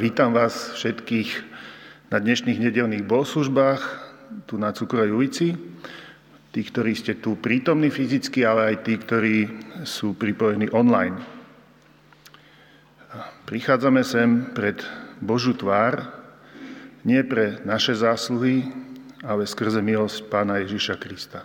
vítam vás všetkých na dnešných nedeľných bohoslužbách tu na Cukrovej ulici. Tí, ktorí ste tu prítomní fyzicky, ale aj tí, ktorí sú pripojení online. Prichádzame sem pred Božiu tvár, nie pre naše zásluhy, ale skrze milosť Pána Ježiša Krista.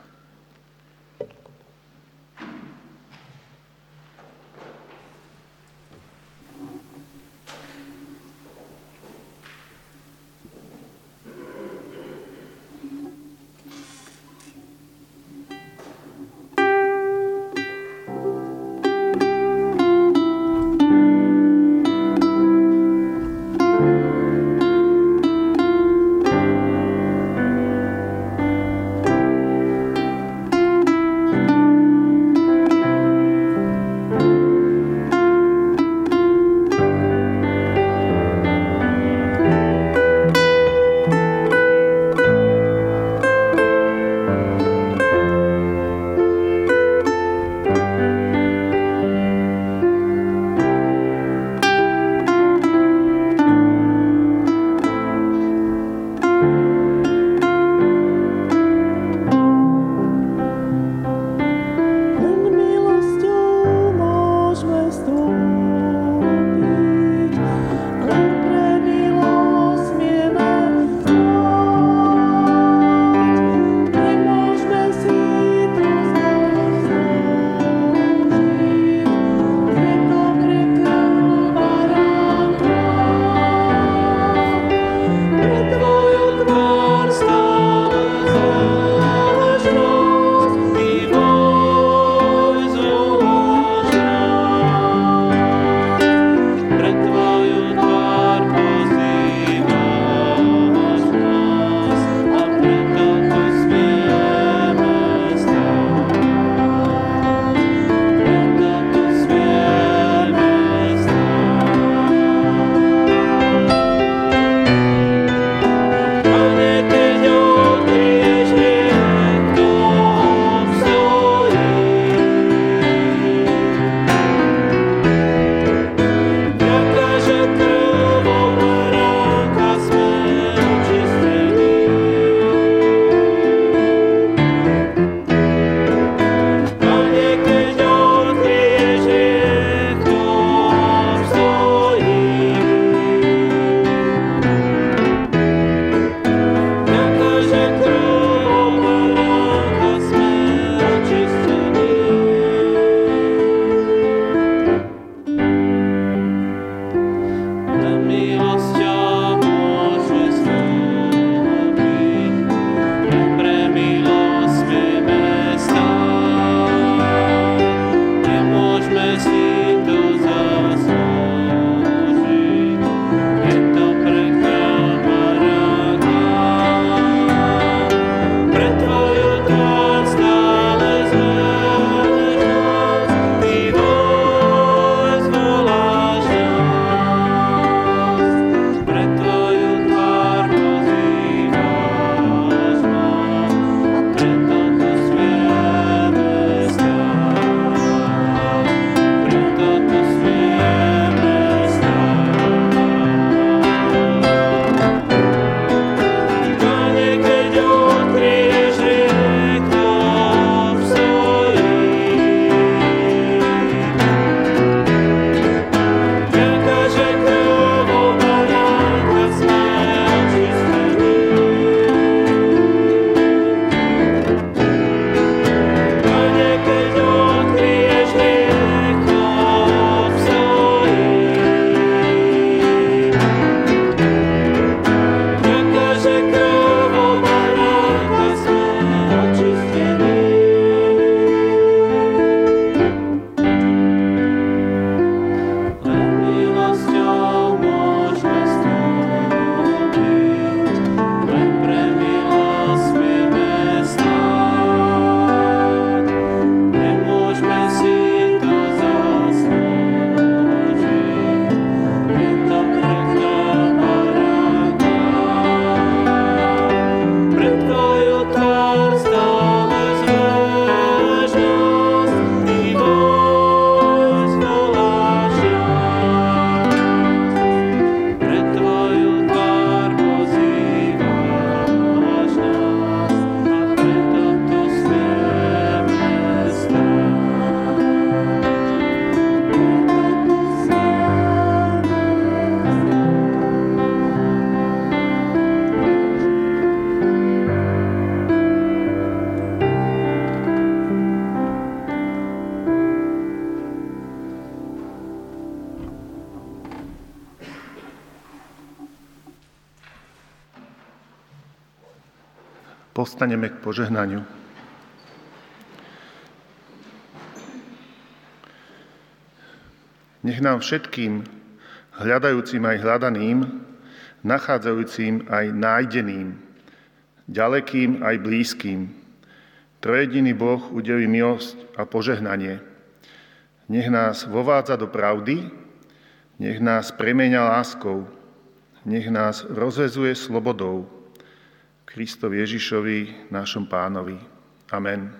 Povstaneme k požehnaniu. Nech nám všetkým, hľadajúcim aj hľadaným, nachádzajúcim aj nájdeným, ďalekým aj blízkym, trojediný Boh udeľuje milosť a požehnanie. Nech nás vovádza do pravdy, nech nás premenia láskou, nech nás rozvezuje slobodou. Kristovi Ježišovi, našom Pánovi. Amen.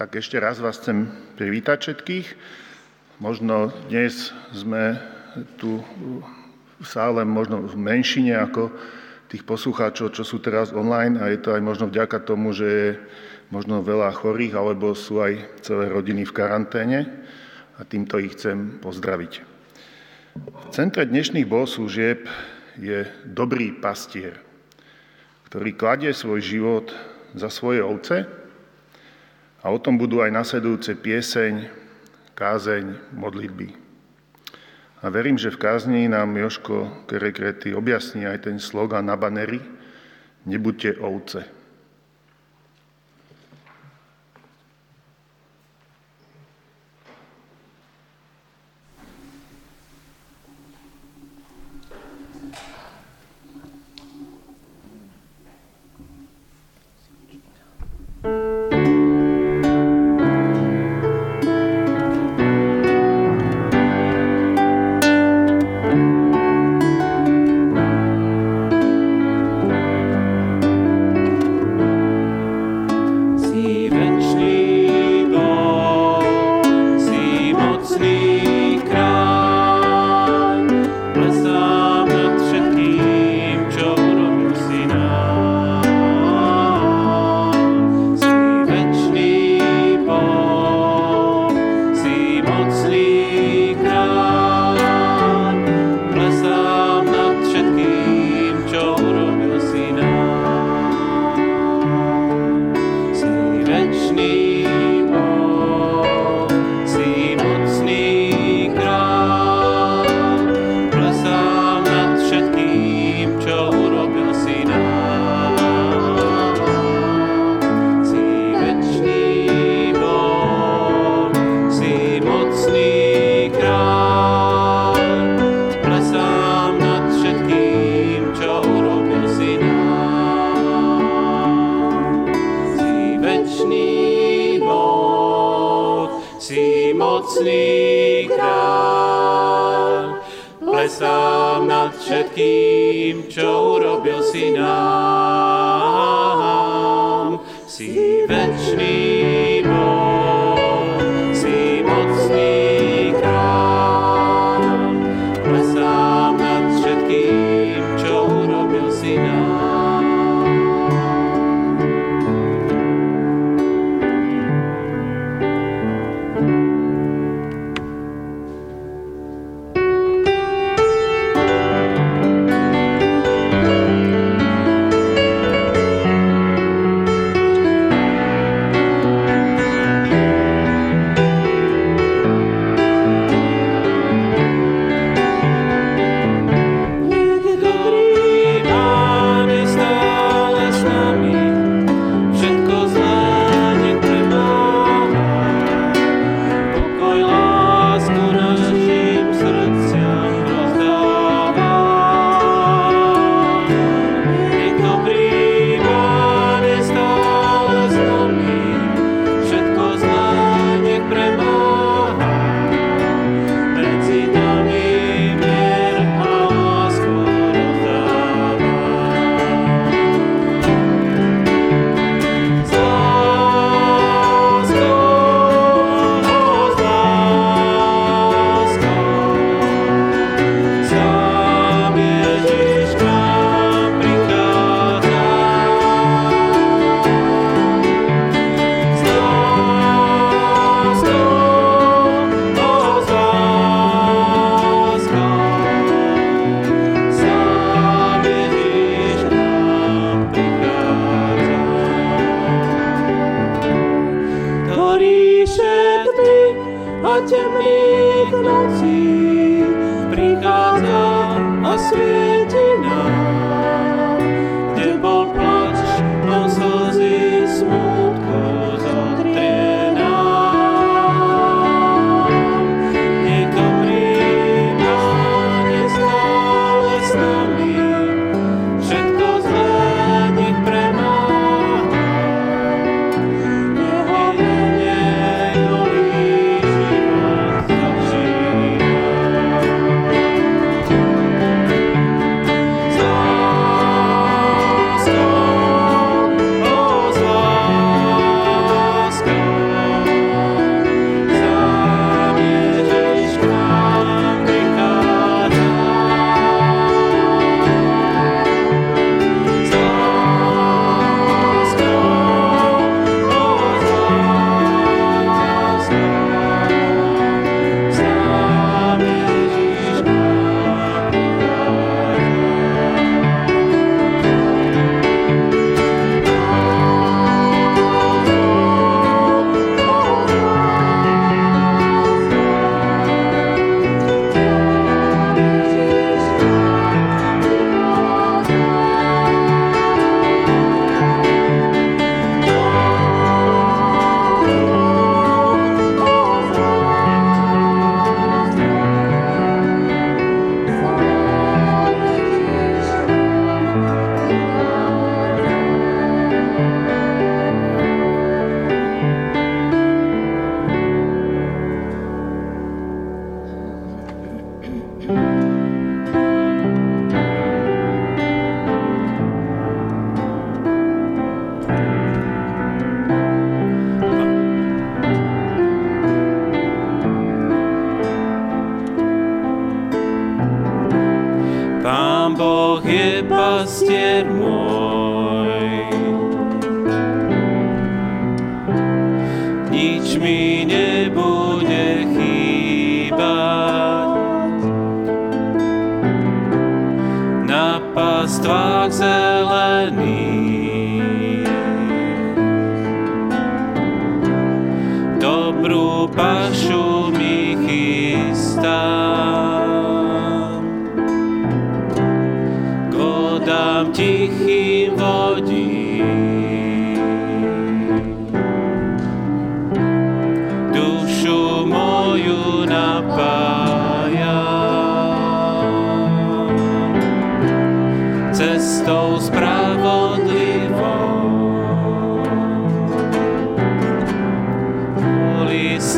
Tak ešte raz vás chcem privítať všetkých. Možno dnes sme tu v sále možno v menšine ako tých poslucháčov, čo sú teraz online a je to aj možno vďaka tomu, že je možno veľa chorých alebo sú aj celé rodiny v karanténe a týmto ich chcem pozdraviť. V centre dnešných bohoslúžieb je dobrý pastier, ktorý kladie svoj život za svoje ovce. A o tom budú aj nasledujúce pieseň, kázeň, modlitby. A verím, že v kázni nám Jožko Kerekrety objasní aj ten slogan na banéri Nebuďte ovce. mocný kráľ. Plesám nad všetkým, čo urobil si nám. Si večný Boh, si mocný kráľ. Plesám nad všetkým, čo urobil si nám.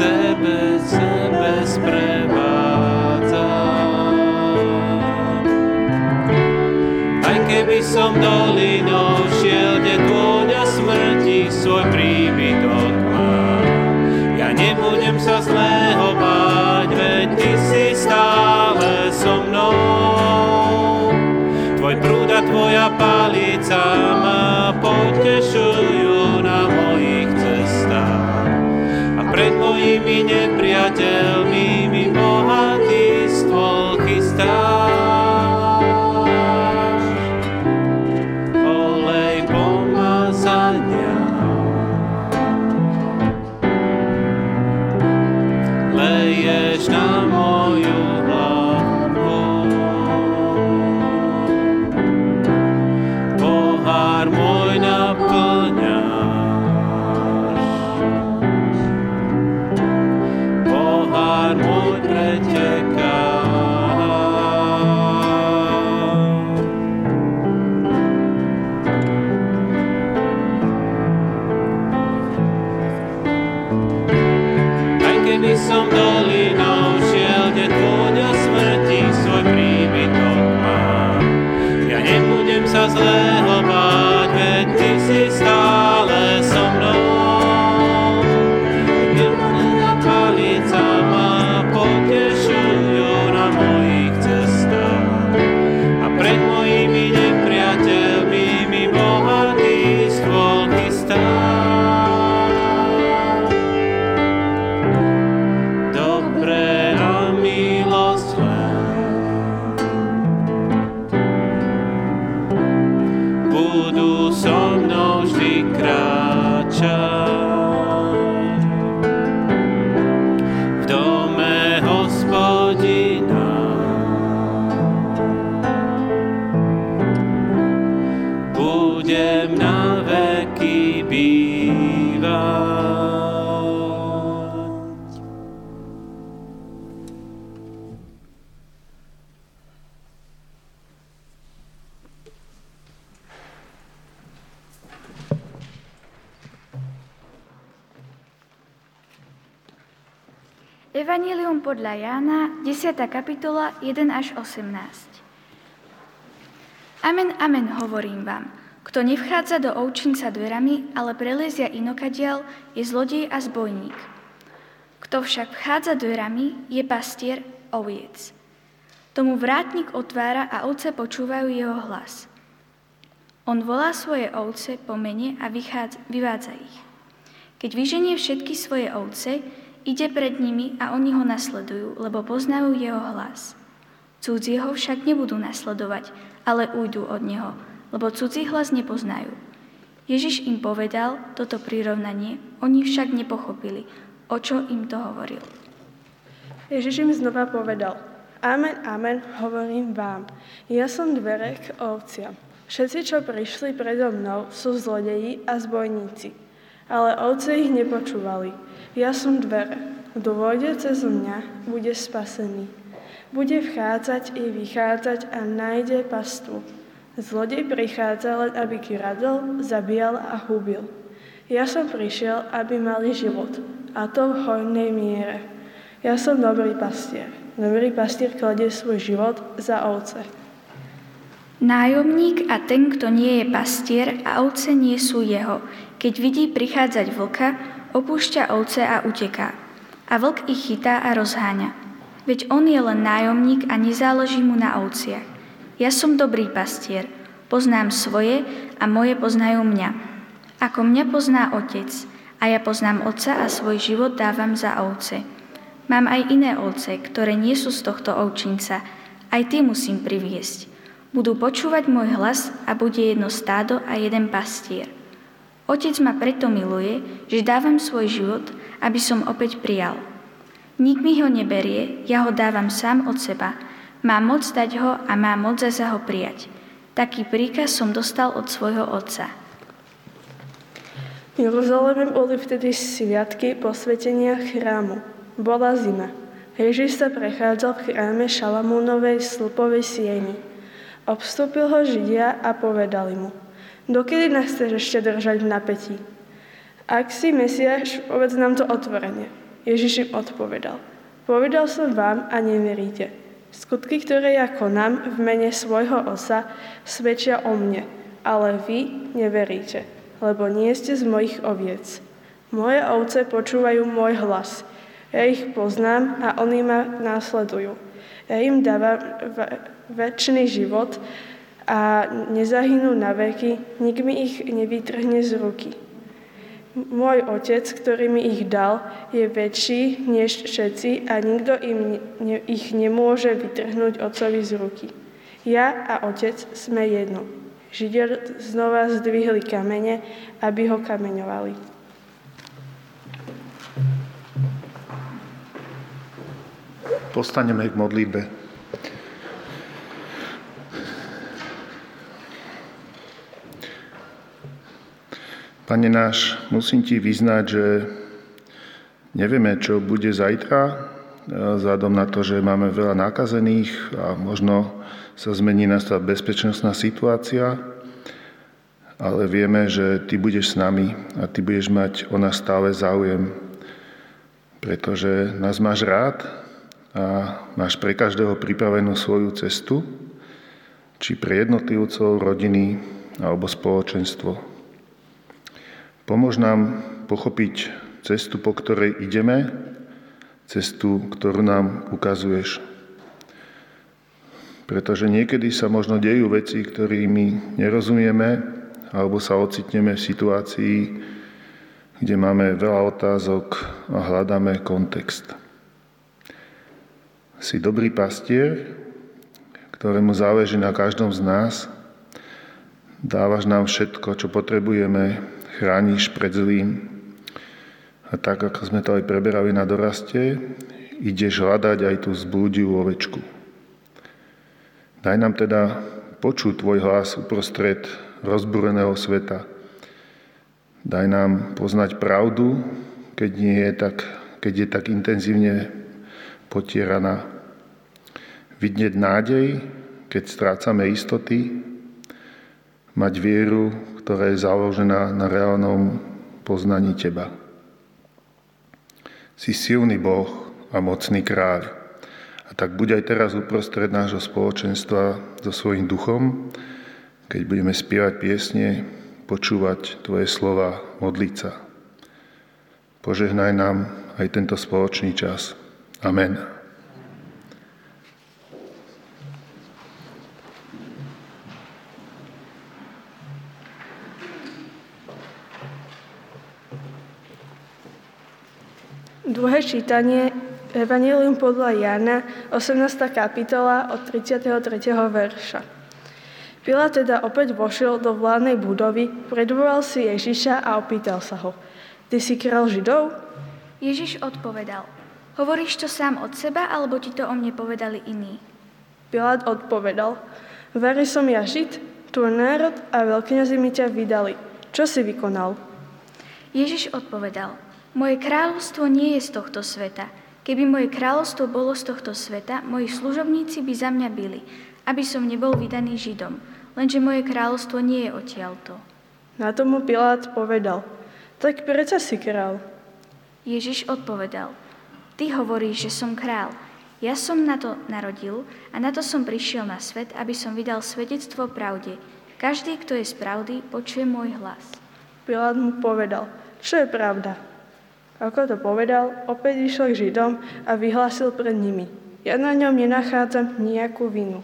Sebece som dolinou šiel, kde vôňa smrti svoj príbytok má. Ja nebudem sa zlého báť, veď ty si stále so mnou. Tvoj prúd a tvoja palica ma potešujú na mojich cestách. A pred mojimi nepriateľmi mi bohatý stôl chystáš. Som dolinou šiel, kde tvoňa smrti svoj príbytok má. Ja nebudem sa zlého báť, veď ty si stále so mnou. Milná palica ma potešujú na mojich cestách a pred mojimi nepriateľmi mi bohatý stôl chystá. Evanjelium podľa Jána, 10. kapitola, 1 až 18. Amen, amen, hovorím vám. Kto nevchádza do ovčinca dverami, ale prelezia inokadiaľ, je zlodej a zbojník. Kto však vchádza dverami, je pastier oviec. Tomu vrátnik otvára a ovce počúvajú jeho hlas. On volá svoje ovce po mene a vyvádza ich. Keď vyženie všetky svoje ovce, ide pred nimi a oni ho nasledujú, lebo poznajú jeho hlas. Cudzieho však nebudú nasledovať, ale ujdu od neho, lebo cudzí hlas nepoznajú. Ježiš im povedal toto prirovnanie, oni však nepochopili, o čo im to hovoril. Ježiš im znova povedal: Amen, amen, hovorím vám. Ja som dvere k ovciam. Všetci, čo prišli predo mnou, sú zlodeji a zbojníci, ale ovce ich nepočúvali. Ja som dvere. Kto vôjde cez mňa, bude spasený. Bude vchádzať i vychádzať a nájde pastvu. Zlodej prichádza len, aby kradol, zabíjal a hubil. Ja som prišiel, aby mali život, a to v hojnej miere. Ja som dobrý pastier. Dobrý pastier kladie svoj život za ovce. Nájomník a ten, kto nie je pastier a ovce nie sú jeho, keď vidí prichádzať vlka, opúšťa ovce a uteká. A vlk ich chytá a rozháňa. Veď on je len nájomník a nezáleží mu na ovciach. Ja som dobrý pastier, poznám svoje a moje poznajú mňa. Ako mňa pozná otec, a ja poznám otca a svoj život dávam za ovce. Mám aj iné ovce, ktoré nie sú z tohto ovčinca, aj tie musím priviesť. Budú počúvať môj hlas a bude jedno stádo a jeden pastier. Otec ma preto miluje, že dávam svoj život, aby som opäť prijal. Nik mi ho neberie, ja ho dávam sám od seba. Má moc dať ho a má moc zasa ho prijať. Taký príkaz som dostal od svojho otca. Jeruzalémom boli vtedy sviatky posvetenia chrámu. Bola zima. Ježiš sa prechádzal v chráme Šalamúnovej slupovej sieni. Obstúpil ho Židia a povedali mu: Dokedy nás chceš ešte držať v napätí? Ak si Mesiáš, povedz nám to otvorene. Ježiš im odpovedal: Povedal som vám a neveríte. Skutky, ktoré ja konám v mene svojho Otca, svedčia o mne, ale vy neveríte, lebo nie ste z mojich oviec. Moje ovce počúvajú môj hlas. Ja ich poznám a oni ma následujú. Ja im dávam večný život a nezahynú na veky, nik mi ich nevytrhne z ruky. Môj Otec, ktorý mi ich dal, je väčší než všetci a nikto im ich nemôže vytrhnúť Otcovi z ruky. Ja a Otec sme jedno. Židia znova zdvihli kamene, aby ho kameňovali. Postaneme k modlitbe. Pane náš, musím ti vyznať, že nevieme, čo bude zajtra, vzhľadom na to, že máme veľa nakazených a možno sa zmení naša bezpečnostná situácia, ale vieme, že ty budeš s nami a ty budeš mať o nás stále záujem, pretože nás máš rád a máš pre každého pripravenú svoju cestu, či pre jednotlivcov, rodiny alebo spoločenstvo. Pomôž nám pochopiť cestu, po ktorej ideme, cestu, ktorú nám ukazuješ. Pretože niekedy sa možno dejú veci, ktorými nerozumieme, alebo sa ocitneme v situácii, kde máme veľa otázok a hľadáme kontext. Si dobrý pastier, ktorému záleží na každom z nás. Dávaš nám všetko, čo potrebujeme, chrániš pred zlým. A tak, ako sme to aj preberali na doraste, ideš hľadať aj tú zblúdivú ovečku. Daj nám teda počuť tvoj hlas uprostred rozbúreného sveta. Daj nám poznať pravdu, keď je tak intenzívne potieraná. Vidieť nádej, keď strácame istoty. Mať vieru, ktorá je založená na reálnom poznaní teba. Si silný Boh a mocný kráľ. A tak buď aj teraz uprostred nášho spoločenstva so svojím duchom, keď budeme spievať piesne, počúvať tvoje slova, modliť sa. Požehnaj nám aj tento spoločný čas. Amen. Druhé čítanie, Evangelium podľa Jána, 18. kapitola od 33. verša. Pilát teda opäť vošiel do vládnej budovy, predvolal si Ježiša a opýtal sa ho. Ty si kráľ Židov? Ježiš odpovedal. Hovoríš to sám od seba, alebo ti to o mne povedali iní? Pilát odpovedal. Veru som ja Žid, tvoj národ a veľkňazi mi ťa vydali. Čo si vykonal? Ježiš odpovedal. Moje kráľovstvo nie je z tohto sveta. Keby moje kráľovstvo bolo z tohto sveta, moji služobníci by za mňa bili, aby som nebol vydaný Židom, lenže moje kráľovstvo nie je odtiaľto. Na tomu Pilát povedal, tak prečo si kráľ? Ježiš odpovedal, ty hovoríš, že som kráľ. Ja som na to narodil a na to som prišiel na svet, aby som vydal svedectvo pravde. Každý, kto je z pravdy, počuje môj hlas. Pilát mu povedal, čo je pravda? Ako to povedal, opäť išiel k Židom a vyhlásil pred nimi. Ja na ňom nenachádzam nejakú vinu.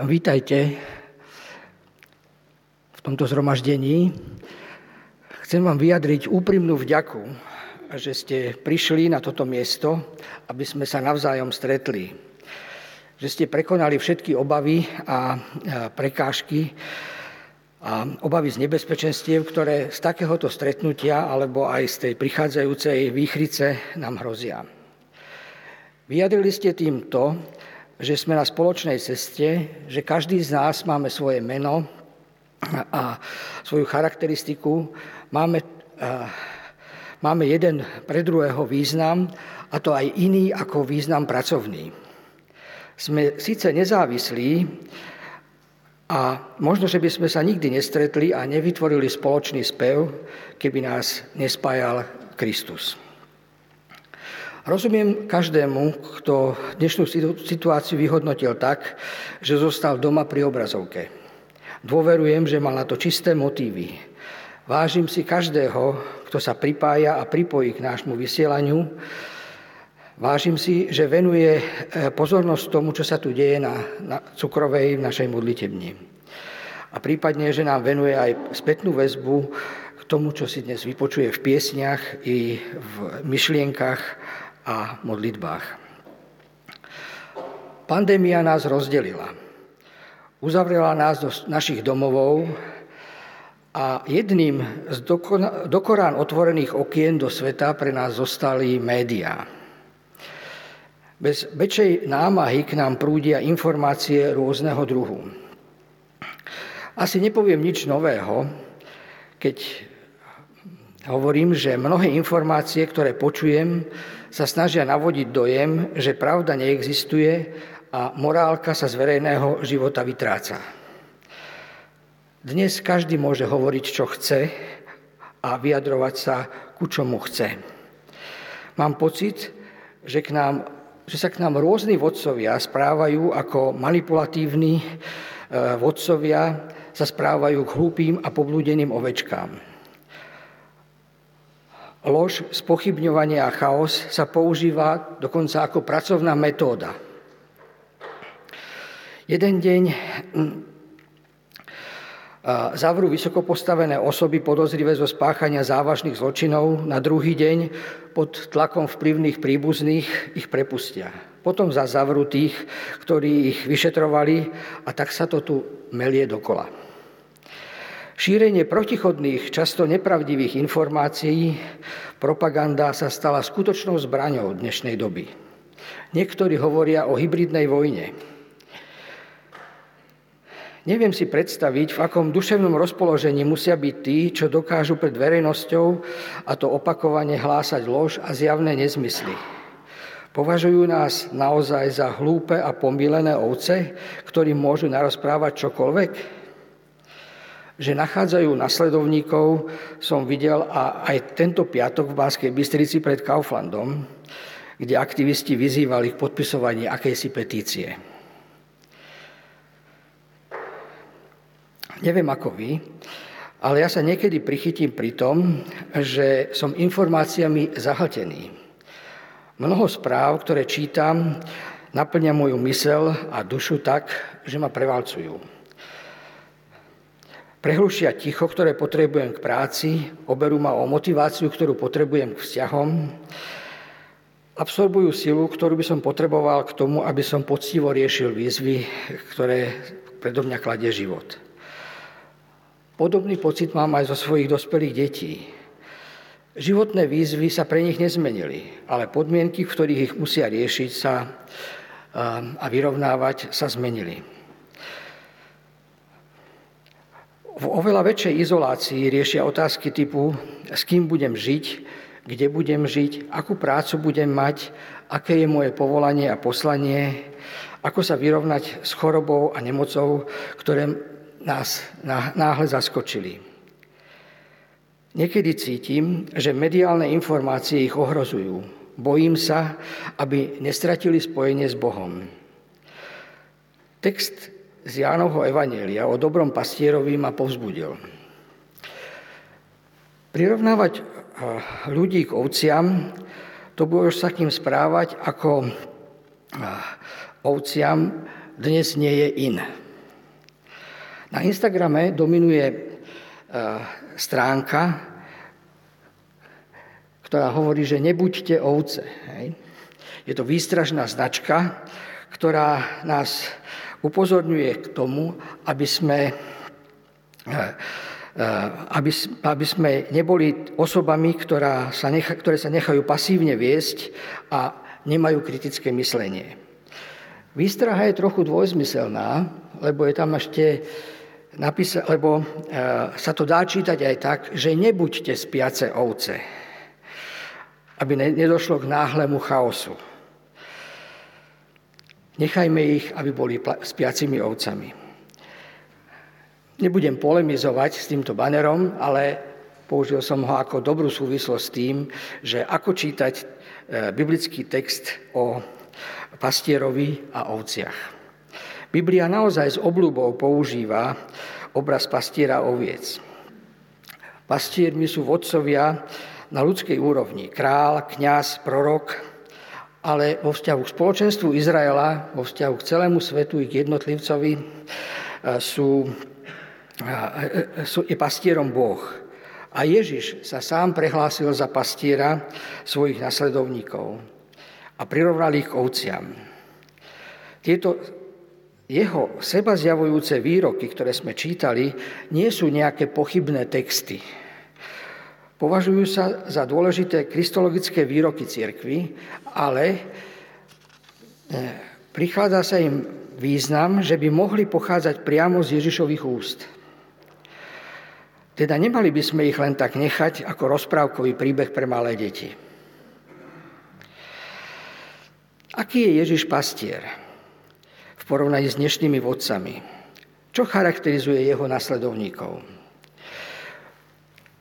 Vítajte v tomto zhromaždení. Chcem vám vyjadriť úprimnú vďaku, že ste prišli na toto miesto, aby sme sa navzájom stretli. Že ste prekonali všetky obavy a prekážky a obavy z nebezpečenstiev, ktoré z takéhoto stretnutia alebo aj z tej prichádzajúcej výchrice nám hrozia. Vyjadrili ste tým to, že sme na spoločnej ceste, že každý z nás máme svoje meno a svoju charakteristiku, máme máme jeden pre druhého význam, a to aj iný ako význam pracovný. Sme síce nezávislí a možno, že by sme sa nikdy nestretli a nevytvorili spoločný spev, keby nás nespájal Kristus. Rozumiem každému, kto dnešnú situáciu vyhodnotil tak, že zostal doma pri obrazovke. Dôverujem, že mal na to čisté motívy. Vážim si každého, kto sa pripája a pripojí k nášmu vysielaniu. Vážim si, že venuje pozornosť tomu, čo sa tu deje na Cukrovej v našej modlitebni. A prípadne, že nám venuje aj spätnú väzbu k tomu, čo si dnes vypočuje v piesniach i v myšlienkach a modlitbách. Pandémia nás rozdelila. Uzavrela nás do našich domovov a jedným z dokorán otvorených okien do sveta pre nás zostali médiá. Bez väčšej námahy k nám prúdia informácie rôzneho druhu. Asi nepoviem nič nového, keď hovorím, že mnohé informácie, ktoré počujem, sa snažia navodiť dojem, že pravda neexistuje a morálka sa z verejného života vytráca. Dnes každý môže hovoriť, čo chce a vyjadrovať sa, ku čomu chce. Mám pocit, že sa k nám rôzni vodcovia správajú ako manipulatívni vodcovia, sa správajú k hlúpým a poblúdeným ovečkám. Lož, spochybňovanie a chaos sa používa dokonca ako pracovná metóda. Jeden deň zavrú vysokopostavené osoby podozrivé zo spáchania závažných zločinov, na druhý deň pod tlakom vplyvných príbuzných ich prepustia. Potom zavrú tých, ktorí ich vyšetrovali, a tak sa to tu melie dokola. Šírenie protichodných, často nepravdivých informácií, propaganda sa stala skutočnou zbraňou dnešnej doby. Niektorí hovoria o hybridnej vojne. Neviem si predstaviť, v akom duševnom rozpoložení musia byť tí, čo dokážu pred verejnosťou, a to opakovane, hlásať lož a zjavné nezmysly. Považujú nás naozaj za hlúpe a pomýlené ovce, ktorým môžu narozprávať čokoľvek? Že nachádzajú nasledovníkov, som videl a aj tento piatok v Banskej Bystrici pred Kauflandom, kde aktivisti vyzývali k podpisovaniu akejsi petície. Neviem ako vy, ale ja sa niekedy prichytím pri tom, že som informáciami zahltený. Mnoho správ, ktoré čítam, naplňa moju myseľ a dušu tak, že ma prevalcujú. Prehlušia ticho, ktoré potrebujem k práci, oberú ma o motiváciu, ktorú potrebujem k vzťahom, absorbujú silu, ktorú by som potreboval k tomu, aby som poctivo riešil výzvy, ktoré predo mňa kladie život. Podobný pocit mám aj zo svojich dospelých detí. Životné výzvy sa pre nich nezmenili, ale podmienky, v ktorých ich musia riešiť sa a vyrovnávať, sa zmenili. V oveľa väčšej izolácii riešia otázky typu, s kým budem žiť, kde budem žiť, akú prácu budem mať, aké je moje povolanie a poslanie, ako sa vyrovnať s chorobou a nemocou, ktoré nás náhle zaskočili. Niekedy cítim, že mediálne informácie ich ohrozujú. Bojím sa, aby nestratili spojenie s Bohom. Text z Jánovho evanjelia o dobrom pastierovi ma povzbudil. Prirovnávať ľudí k ovciam, to bude už sa k ním správať ako ovciam, dnes nie je in. Na Instagrame dominuje stránka, ktorá hovorí, že nebuďte ovce. Hej. Je to výstražná značka, ktorá nás upozorňuje k tomu, aby sme neboli osobami, ktoré sa nechajú pasívne viesť a nemajú kritické myslenie. Výstraha je trochu dvojzmyselná, lebo je tam ešte sa to dá čítať aj tak, že nebuďte spiace ovce. aby nedošlo k náhlemu chaosu. Nechajme ich, aby boli spiacimi ovcami. Nebudem polemizovať s týmto banerom, ale použil som ho ako dobrú súvislosť s tým, že ako čítať biblický text o pastierovi a ovciach. Biblia naozaj s obľubou používa obraz pastiera oviec. Pastiermi sú vodcovia na ľudskej úrovni. Král, kňaz, prorok, ale vo vzťahu k spoločenstvu Izraela, vo vzťahu k celému svetu i k jednotlivcovi je pastierom Boh. A Ježiš sa sám prehlásil za pastiera svojich nasledovníkov a prirovnal ich k ovciam. Tieto jeho seba zjavujúce výroky, ktoré sme čítali, nie sú nejaké pochybné texty. Považujú sa za dôležité kristologické výroky cirkvi, ale prichádza sa im význam, že by mohli pochádzať priamo z Ježišových úst. Teda nemali by sme ich len tak nechať ako rozprávkový príbeh pre malé deti. Aký je Ježiš pastier? Porovnaní s dnešnými vodcami. Čo charakterizuje jeho nasledovníkov?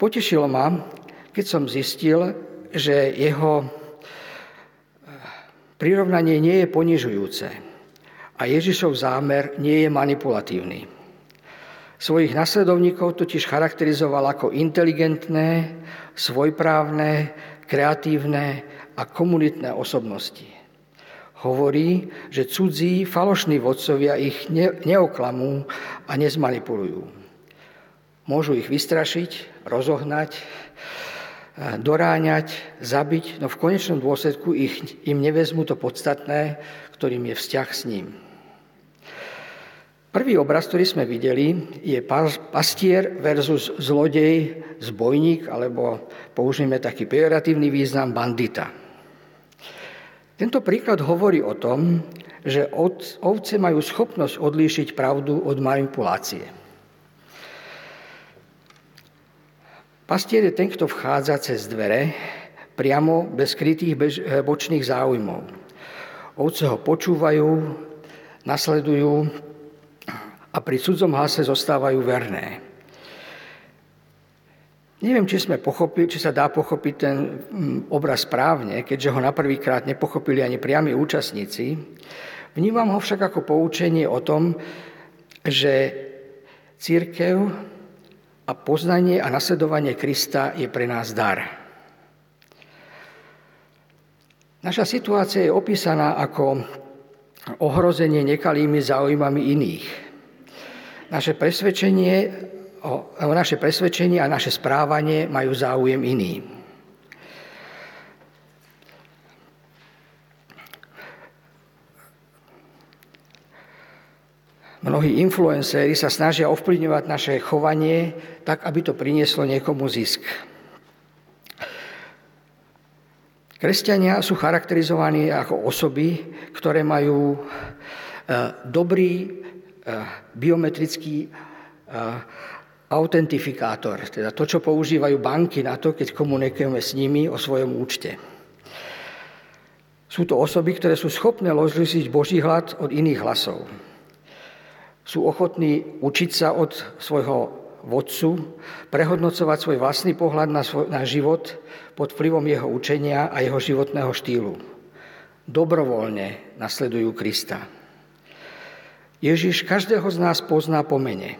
Potešilo ma, keď som zistil, že jeho prirovnanie nie je ponižujúce a Ježišov zámer nie je manipulatívny. Svojich nasledovníkov totiž charakterizoval ako inteligentné, svojprávne, kreatívne a komunitné osobnosti. Hovorí, že cudzí, falošní vodcovia ich neoklamú a nezmanipulujú. Môžu ich vystrašiť, rozohnať, doráňať, zabiť, no v konečnom dôsledku im nevezmú to podstatné, ktorým je vzťah s ním. Prvý obraz, ktorý sme videli, je pastier versus zlodej, zbojník, alebo použijeme taký pejoratívny význam bandita. Tento príklad hovorí o tom, že ovce majú schopnosť odlíšiť pravdu od manipulácie. Pastier je ten, kto vchádza cez dvere, priamo bez skrytých bočných záujmov. Ovce ho počúvajú, nasledujú a pri cudzom hlase zostávajú verné. Neviem, či sa dá pochopiť ten obraz správne, keďže ho na prvýkrát nepochopili ani priami účastníci. Vnímam ho však ako poučenie o tom, že cirkev a poznanie a nasledovanie Krista je pre nás dar. Naša situácia je opísaná ako ohrozenie nekalými záujmami iných. Naše presvedčenie a naše správanie majú záujem iný. Mnohí influencéri sa snažia ovplyvňovať naše chovanie tak, aby to prinieslo niekomu zisk. Kresťania sú charakterizovaní ako osoby, ktoré majú dobrý biometrický autentifikátor, teda to, čo používajú banky na to, keď komunikujeme s nimi o svojom účte. Sú to osoby, ktoré sú schopné rozlíšiť Boží hlas od iných hlasov. Sú ochotní učiť sa od svojho vodcu, prehodnocovať svoj vlastný pohľad na život pod vplyvom jeho učenia a jeho životného štýlu. Dobrovoľne nasledujú Krista. Ježiš každého z nás pozná po mene.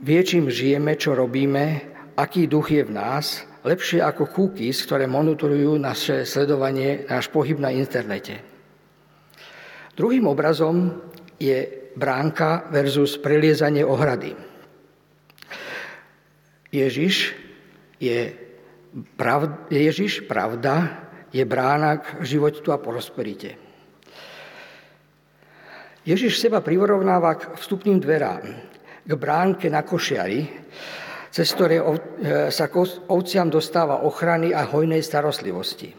Vie, čím žijeme, čo robíme, aký duch je v nás, lepšie ako cookies, ktoré monitorujú naše sledovanie, náš pohyb na internete. Druhým obrazom je bránka versus preliezanie ohrady. Ježiš, pravda, je brána k životu a prosperite. Ježiš seba prirovnáva k vstupným dverám, k bránke na košiari, cez ktoré sa ovciam dostáva ochrany a hojnej starostlivosti.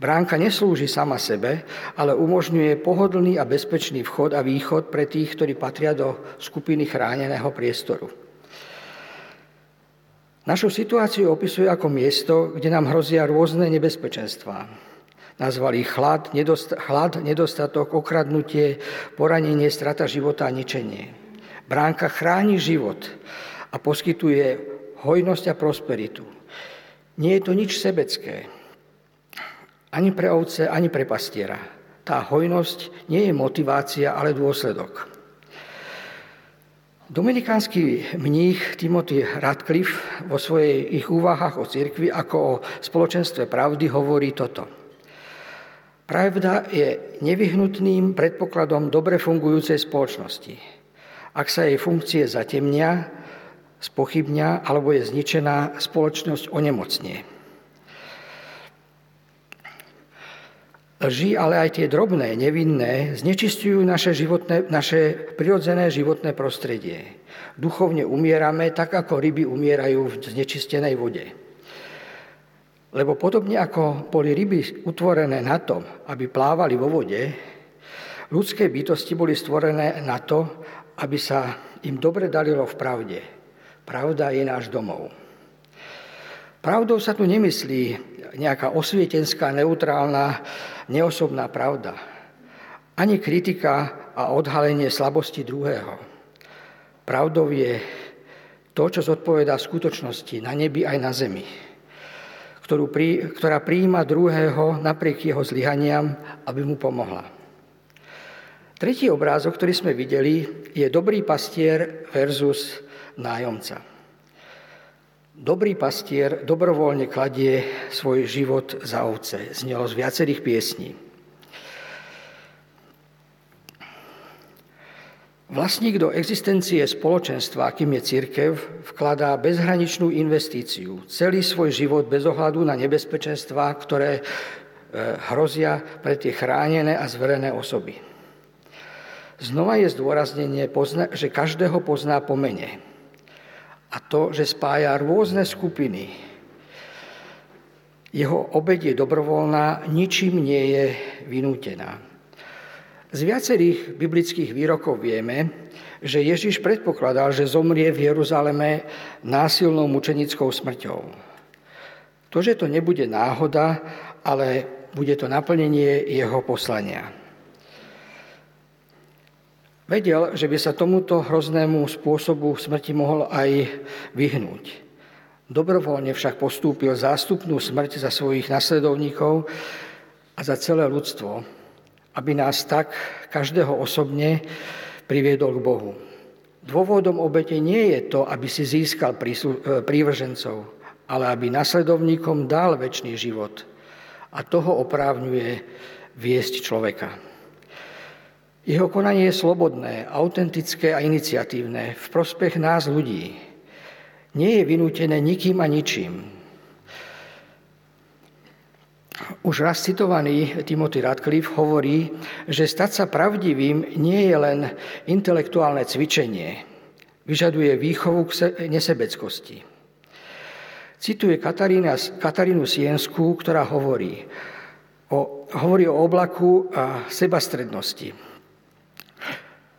Bránka neslúži sama sebe, ale umožňuje pohodlný a bezpečný vchod a východ pre tých, ktorí patria do skupiny chráneného priestoru. Našu situáciu opisuje ako miesto, kde nám hrozia rôzne nebezpečenstvá. Nazvali chlad, nedostatok, okradnutie, poranenie, strata života a ničenie. Bránka chráni život a poskytuje hojnosť a prosperitu. Nie je to nič sebecké, ani pre ovce, ani pre pastiera. Tá hojnosť nie je motivácia, ale dôsledok. Dominikánsky mních Timothy Radcliffe vo svojej ich úvahách o cirkvi ako o spoločenstve pravdy hovorí toto. Pravda je nevyhnutným predpokladom dobre fungujúcej spoločnosti. Ak sa jej funkcie zatemnia, spochybnia alebo je zničená, spoločnosť onemocnie. Lži, ale aj tie drobné, nevinné, znečistujú naše prirodzené životné prostredie. Duchovne umierame, tak ako ryby umierajú v znečistenej vode. Lebo podobne ako boli ryby utvorené na to, aby plávali vo vode, ľudské bytosti boli stvorené na to, aby sa im dobre darilo v pravde. Pravda je náš domov. Pravdou sa tu nemyslí nejaká osvietenská, neutrálna, neosobná pravda. Ani kritika a odhalenie slabosti druhého. Pravdou je to, čo zodpovedá skutočnosti na nebi aj na zemi, ktorá prijíma druhého napriek jeho zlyhaniam, aby mu pomohla. Tretí obrázok, ktorý sme videli, je dobrý pastier versus nájomca. Dobrý pastier dobrovoľne kladie svoj život za ovce. Znelo z viacerých piesní. Vlastník do existencie spoločenstva, akým je cirkev, vkladá bezhraničnú investíciu. Celý svoj život bez ohľadu na nebezpečenstvá, ktoré hrozia pre tie chránené a zverené osoby. Znova je zdôraznenie, že každého pozná po mene. A to, že spája rôzne skupiny. Jeho obeť je dobrovoľná, ničím nie je vynútená. Z viacerých biblických výrokov vieme, že Ježiš predpokladal, že zomrie v Jeruzaleme násilnou mučenickou smrťou. To, že to nebude náhoda, ale bude to naplnenie jeho poslania. Vedel, že by sa tomuto hroznému spôsobu smrti mohol aj vyhnúť. Dobrovoľne však postúpil zástupnú smrť za svojich nasledovníkov a za celé ľudstvo, aby nás tak každého osobne priviedol k Bohu. Dôvodom obete nie je to, aby si získal prívržencov, ale aby nasledovníkom dal večný život. A toho oprávňuje viesť človeka. Jeho konanie je slobodné, autentické a iniciatívne, v prospech nás ľudí. Nie je vynútené nikým a ničím. Už raz citovaný Timothy Radcliffe hovorí, že stať sa pravdivým nie je len intelektuálne cvičenie. Vyžaduje výchovu k nesebeckosti. Cituje Katarínu Sienskú, ktorá hovorí o oblaku a sebastrednosti.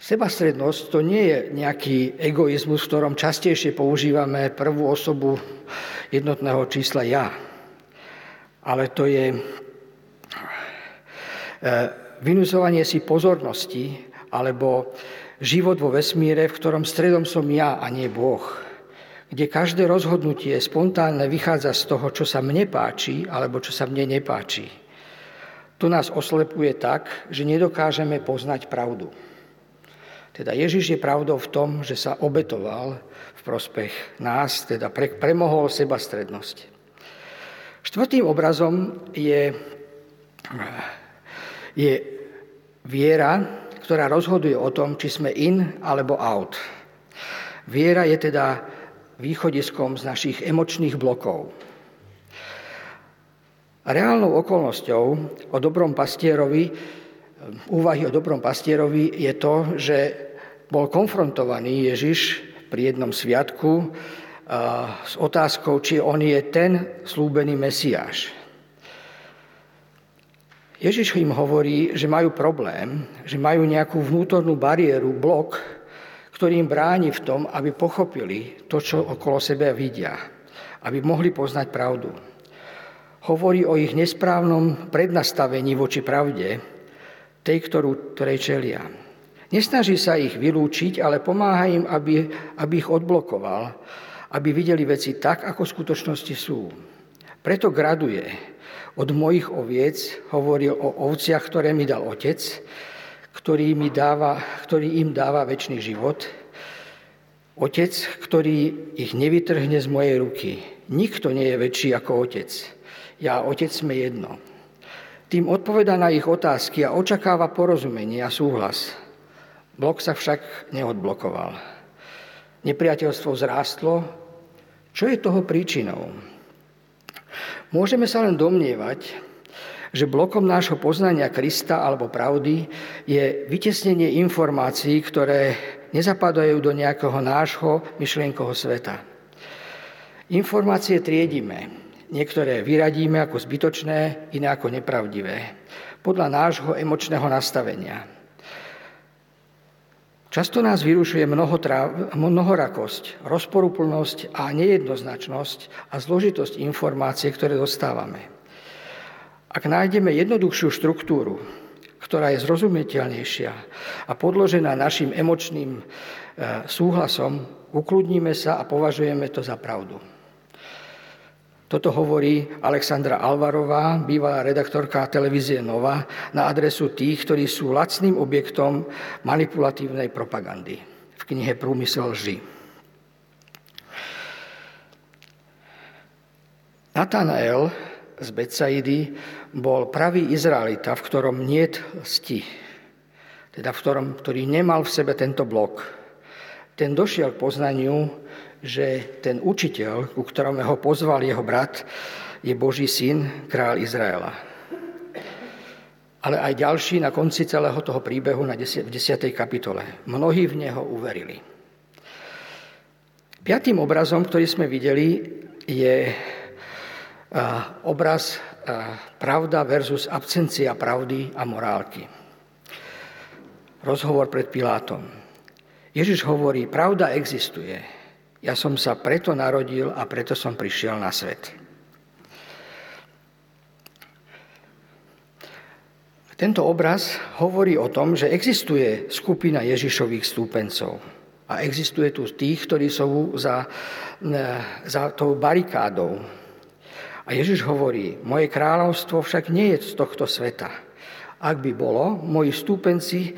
Sebastrednosť to nie je nejaký egoizmus, v ktorom častejšie používame prvú osobu jednotného čísla ja. Ale to je vynúcovanie si pozornosti alebo život vo vesmíre, v ktorom stredom som ja a nie Boh. Kde každé rozhodnutie spontánne vychádza z toho, čo sa mne páči alebo čo sa mne nepáči. To nás oslepuje tak, že nedokážeme poznať pravdu. Teda Ježiš je pravdou v tom, že sa obetoval v prospech nás, teda premohol sebastrednosť. Štvrtým obrazom je viera, ktorá rozhoduje o tom, či sme in alebo out. Viera je teda východiskom z našich emočných blokov. Reálnou okolnosťou úvahy o dobrom pastierovi je to, že bol konfrontovaný Ježiš pri jednom sviatku s otázkou, či on je ten slúbený Mesiáš. Ježiš im hovorí, že majú problém, že majú nejakú vnútornú bariéru, blok, ktorý im bráni v tom, aby pochopili to, čo okolo seba vidia. aby mohli poznať pravdu. Hovorí o ich nesprávnom prednastavení voči pravde, tej, ktorej čelia. Nesnaží sa ich vylúčiť, ale pomáha im, aby ich odblokoval, aby videli veci tak, ako v skutočnosti sú. Preto graduje. Od mojich oviec hovoril o ovciach, ktoré mi dal Otec, ktorý im dáva večný život. Otec, ktorý ich nevytrhne z mojej ruky. Nikto nie je väčší ako Otec. Ja a Otec sme jedno. Tým odpovedá na ich otázky a očakáva porozumenie a súhlas. Blok sa však neodblokoval. Nepriateľstvo vzrástlo. Čo je toho príčinou? Môžeme sa len domnievať, že blokom nášho poznania Krista alebo pravdy je vytiesnenie informácií, ktoré nezapadajú do nejakého nášho myšlienkového sveta. Informácie triedime. Niektoré vyradíme ako zbytočné, iné ako nepravdivé, podľa nášho emočného nastavenia. Často nás vyrušuje mnohorakosť, rozporuplnosť a nejednoznačnosť a zložitosť informácie, ktoré dostávame. Ak nájdeme jednoduchšiu štruktúru, ktorá je zrozumiteľnejšia a podložená našim emočným súhlasom, ukludníme sa a považujeme to za pravdu. Toto hovorí Alexandra Alvarová, bývalá redaktorka televízie Nova, na adresu tých, ktorí sú lacným objektom manipulatívnej propagandy v knihe Prúmysel lží. Natanael z Besaidy bol pravý Izraelita, v ktorom niet lsti, teda ktorý nemal v sebe tento blok. Ten došiel k poznaniu, že ten učiteľ, ku ktorému ho pozval jeho brat, je Boží syn, kráľ Izraela. Ale aj ďalší na konci celého toho príbehu v 10. kapitole. Mnohí v neho uverili. Piatým obrazom, ktorý sme videli, je obraz pravda versus absencia pravdy a morálky. Rozhovor pred Pilátom. Ježiš hovorí, pravda existuje. Ja som sa preto narodil a preto som prišiel na svet. Tento obraz hovorí o tom, že existuje skupina Ježišových stúpencov a existuje tu tých, ktorí sú za tou barikádou. A Ježiš hovorí, moje kráľovstvo však nie je z tohto sveta. Ak by bolo, moji stúpenci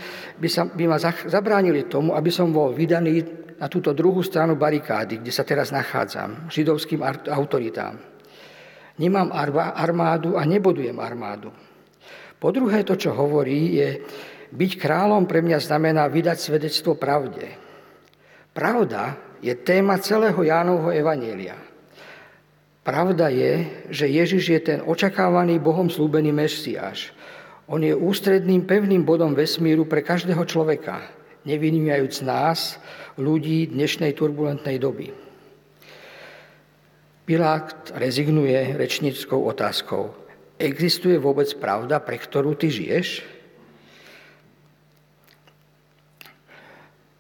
by ma zabránili tomu, aby som bol vydaný na túto druhú stranu barikády, kde sa teraz nachádzam, židovským autoritám. Nemám armádu a nebudujem armádu. Po druhé, to, čo hovorí, je byť kráľom pre mňa znamená vydať svedectvo pravde. Pravda je téma celého Jánovho evanjelia. Pravda je, že Ježiš je ten očakávaný Bohom slúbený Mesiáš. On je ústredným pevným bodom vesmíru pre každého človeka, nevynímajúc nás, ľudí dnešnej turbulentnej doby. Pilát rezignuje rečníckou otázkou. Existuje vôbec pravda, pre ktorú ty žiješ?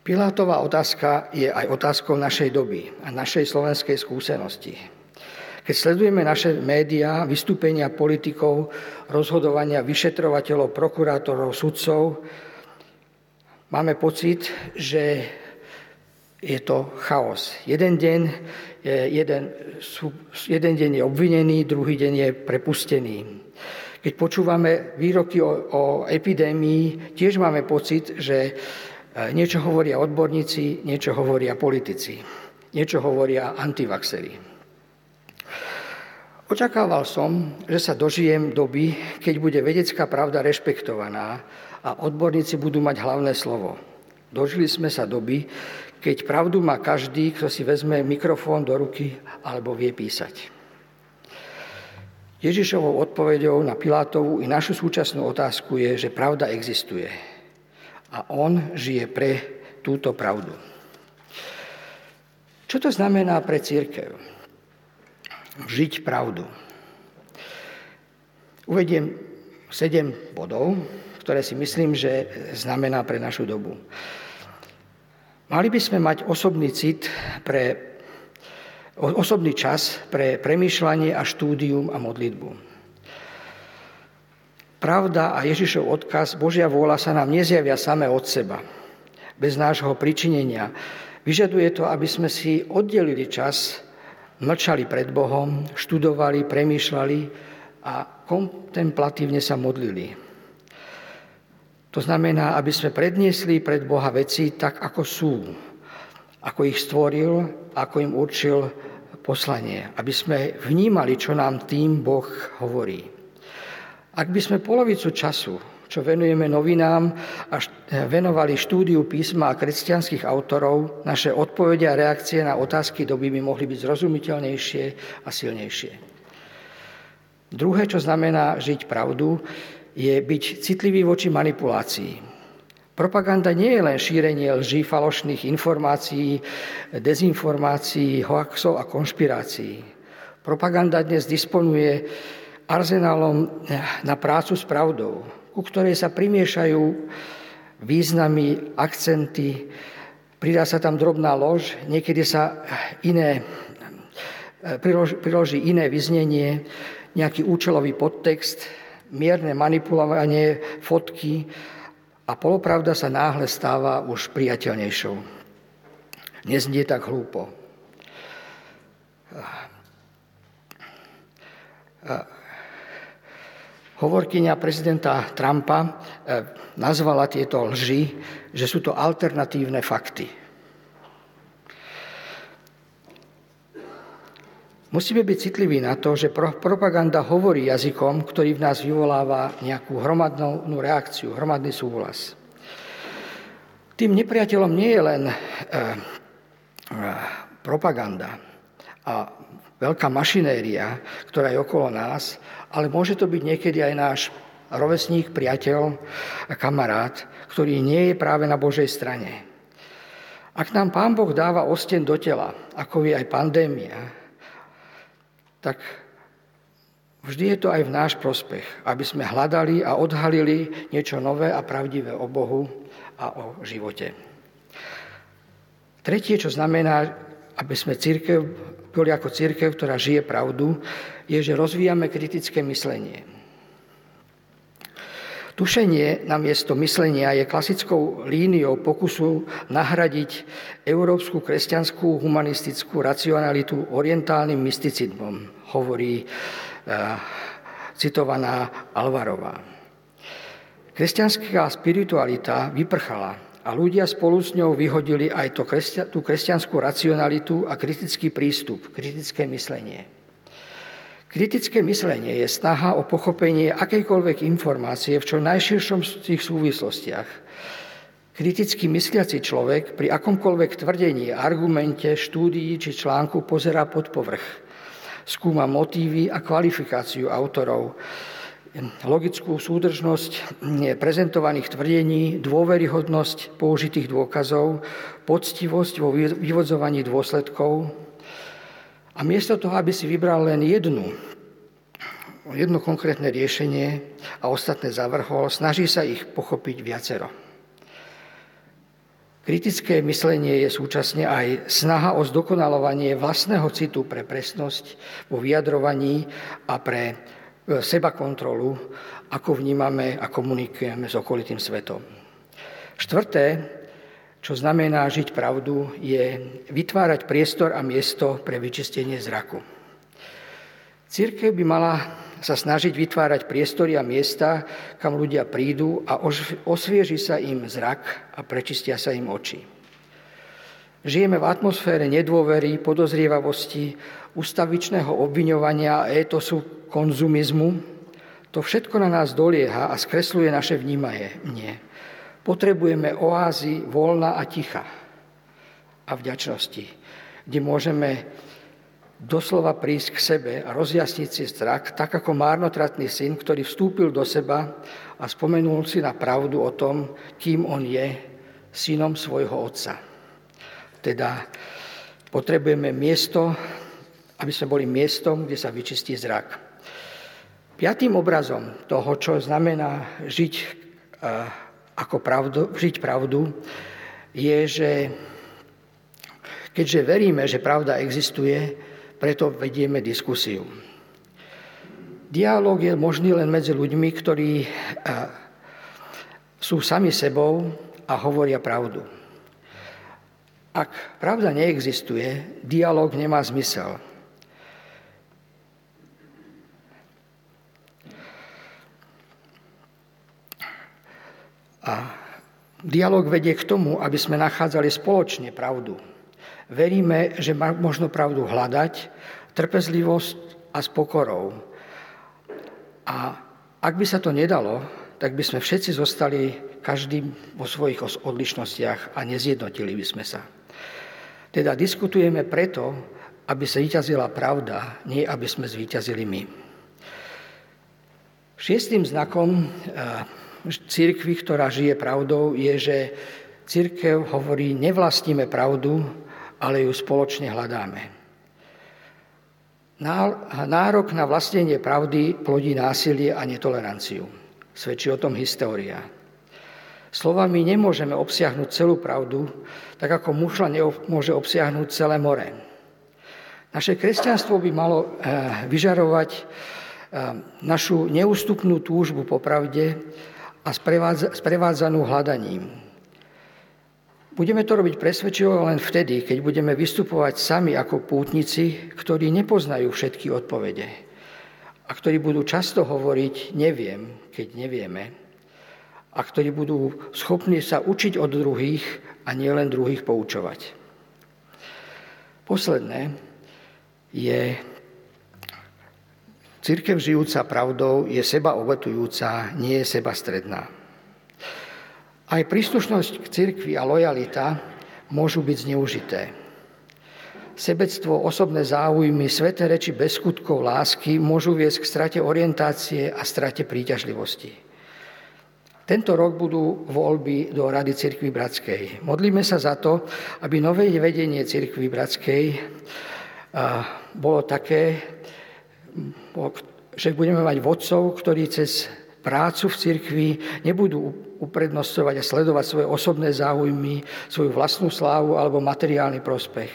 Pilátová otázka je aj otázkou našej doby a našej slovenskej skúsenosti. Keď sledujeme naše médiá, vystúpenia politikov, rozhodovania vyšetrovateľov, prokurátorov, sudcov, máme pocit, že je to chaos. Jeden deň je obvinený, druhý deň je prepustený. Keď počúvame výroky o epidémii, tiež máme pocit, že niečo hovoria odborníci, niečo hovoria politici, niečo hovoria antivaxeri. Očakával som, že sa dožijem doby, keď bude vedecká pravda rešpektovaná, a odborníci budú mať hlavné slovo. Dožili sme sa doby, keď pravdu má každý, kto si vezme mikrofón do ruky alebo vie písať. Ježišovou odpoveďou na Pilátovu i našu súčasnú otázku je, že pravda existuje a on žije pre túto pravdu. Čo to znamená pre cirkev? Žiť pravdu. Uvediem 7 bodov, ktoré si myslím, že znamená pre našu dobu. Mali by sme mať osobný cit pre osobný čas pre premýšľanie a štúdium a modlitbu. Pravda a Ježišov odkaz, Božia vôľa sa nám nezjavia same od seba, bez nášho pričinenia. Vyžaduje to, aby sme si oddelili čas, mlčali pred Bohom, študovali, premýšľali a kontemplatívne sa modlili. To znamená, aby sme predniesli pred Boha veci tak, ako sú, ako ich stvoril, ako im určil poslanie, aby sme vnímali, čo nám tým Boh hovorí. Ak by sme polovicu času, čo venujeme novinám, venovali štúdiu písma a kresťanských autorov, naše odpovede a reakcie na otázky doby by mohli byť zrozumiteľnejšie a silnejšie. Druhé, čo znamená žiť pravdu, je byť citlivý voči manipulácii. Propaganda nie je len šírenie lží, falošných informácií, dezinformácií, hoaxov a konšpirácií. Propaganda dnes disponuje arzenálom na prácu s pravdou, ku ktorej sa primiešajú významy, akcenty, pridá sa tam drobná lož, niekedy sa priloží iné vyznenie, nejaký účelový podtext, mierne manipulovanie, fotky a polopravda sa náhle stáva už priateľnejšou. Neznie tak hlúpo. Hovorkyňa prezidenta Trumpa nazvala tieto lži, že sú to alternatívne fakty. Musíme byť citliví na to, že propaganda hovorí jazykom, ktorý v nás vyvoláva nejakú hromadnú reakciu, hromadný súhlas. Tým nepriateľom nie je len propaganda a veľká mašinéria, ktorá je okolo nás, ale môže to byť niekedy aj náš rovesník, priateľ a kamarát, ktorý nie je práve na Božej strane. Ak nám Pán Boh dáva osten do tela, ako je aj pandémia, tak vždy je to aj v náš prospech, aby sme hľadali a odhalili niečo nové a pravdivé o Bohu a o živote. Tretie, čo znamená, aby sme boli ako cirkev, ktorá žije pravdu, je, že rozvíjame kritické myslenie. Tušenie namiesto myslenia je klasickou líniou pokusu nahradiť európsku, kresťanskú, humanistickú racionalitu orientálnym mysticizmom, hovorí citovaná Alvarová. Kresťanská spiritualita vyprchala a ľudia spolu s ňou vyhodili aj tú kresťanskú racionalitu a kritický prístup, kritické myslenie. Kritické myslenie je snaha o pochopenie akejkoľvek informácie v čo najširšom z tých súvislostiach. Kriticky mysliaci človek pri akomkoľvek tvrdení, argumente, štúdii či článku pozerá pod povrch. Skúma motívy a kvalifikáciu autorov, logickú súdržnosť prezentovaných tvrdení, dôveryhodnosť použitých dôkazov, poctivosť vo vyvodzovaní dôsledkov. A miesto toho, aby si vybral len jedno konkrétne riešenie a ostatné zavrhol, snaží sa ich pochopiť viacero. Kritické myslenie je súčasne aj snaha o zdokonalovanie vlastného citu pre presnosť vo vyjadrovaní a pre seba kontrolu, ako vnímame a komunikujeme s okolitým svetom. Štvrté, čo znamená žiť pravdu, je vytvárať priestor a miesto pre vyčistenie zraku. Cirkev by mala sa snažiť vytvárať priestory a miesta, kam ľudia prídu a osvieži sa im zrak a prečistia sa im oči. Žijeme v atmosfére nedôvery, podozrievavosti, ustavičného obviňovania a étosu konzumizmu. To všetko na nás dolieha a skresľuje naše vnímanie. Potrebujeme oázy voľna a ticha a vďačnosti, kde môžeme doslova prísť k sebe a rozjasniť si zrak, tak ako márnotratný syn, ktorý vstúpil do seba a spomenul si na pravdu o tom, kým on je, synom svojho otca. Teda potrebujeme miesto, aby sme boli miestom, kde sa vyčistí zrak. Piatým obrazom toho, čo znamená žiť pravdu, je, že Keďže veríme, že pravda existuje, preto vedieme diskusiu. Dialóg je možný len medzi ľuďmi, ktorí sú sami sebou a hovoria pravdu. Ak pravda neexistuje, dialóg nemá zmysel. A dialóg vedie k tomu, aby sme nachádzali spoločne pravdu. Veríme, že možno pravdu hľadať, trpezlivosť a s pokorou. A ak by sa to nedalo, tak by sme všetci zostali každý vo svojich odlišnostiach a nezjednotili by sme sa. Teda diskutujeme preto, aby sa zvíťazila pravda, nie aby sme zvíťazili my. Šiestým znakom cirkvi, ktorá žije pravdou, je, že cirkev hovorí, nevlastníme pravdu, ale ju spoločne hľadáme. Nárok na vlastnenie pravdy plodí násilie a netoleranciu. Svedčí o tom história. Slovami nemôžeme obsiahnuť celú pravdu, tak ako mušľa môže obsiahnuť celé more. Naše kresťanstvo by malo vyžarovať našu neústupnú túžbu po pravde, a sprevádzanú hľadaním. Budeme to robiť presvedčivo len vtedy, keď budeme vystupovať sami ako pútnici, ktorí nepoznajú všetky odpovede a ktorí budú často hovoriť neviem, keď nevieme a ktorí budú schopní sa učiť od druhých a nielen druhých poučovať. Posledné je cirkev žijúca pravdou je seba obetujúca, nie je seba stredná. Aj príslušnosť k cirkvi a lojalita môžu byť zneužité. Sebectvo, osobné záujmy, sveté reči bez skutkov lásky môžu viesť k strate orientácie a strate príťažlivosti. Tento rok budú voľby do Rady cirkvi bratskej. Modlíme sa za to, aby nové vedenie cirkvi bratskej bolo také, že budeme mať vodcov, ktorí cez prácu v cirkvi nebudú uprednostňovať a sledovať svoje osobné záujmy, svoju vlastnú slávu alebo materiálny prospech,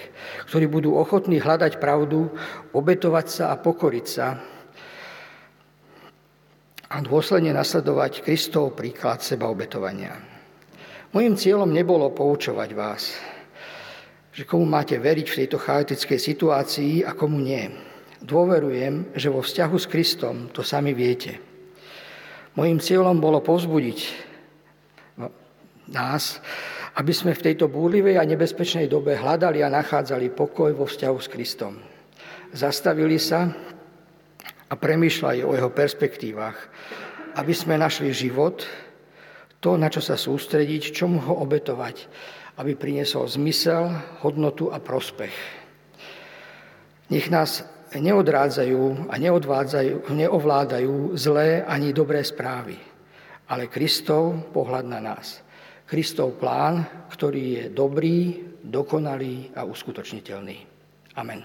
ktorí budú ochotní hľadať pravdu, obetovať sa a pokoriť sa a dôsledne nasledovať Kristov príklad sebaobetovania. Mojím cieľom nebolo poučovať vás, že komu máte veriť v tejto chaotickej situácii a komu nie. Dôverujem, že vo vzťahu s Kristom to sami viete. Mojím cieľom bolo povzbudiť nás, aby sme v tejto búrlivej a nebezpečnej dobe hľadali a nachádzali pokoj vo vzťahu s Kristom. Zastavili sa a premýšľali o jeho perspektívach, aby sme našli život, to, na čo sa sústrediť, čomu ho obetovať, aby priniesol zmysel, hodnotu a prospech. Nech nás neodrádzajú a neovládajú zlé ani dobré správy, ale Kristov pohľad na nás. Kristov plán, ktorý je dobrý, dokonalý a uskutočniteľný. Amen.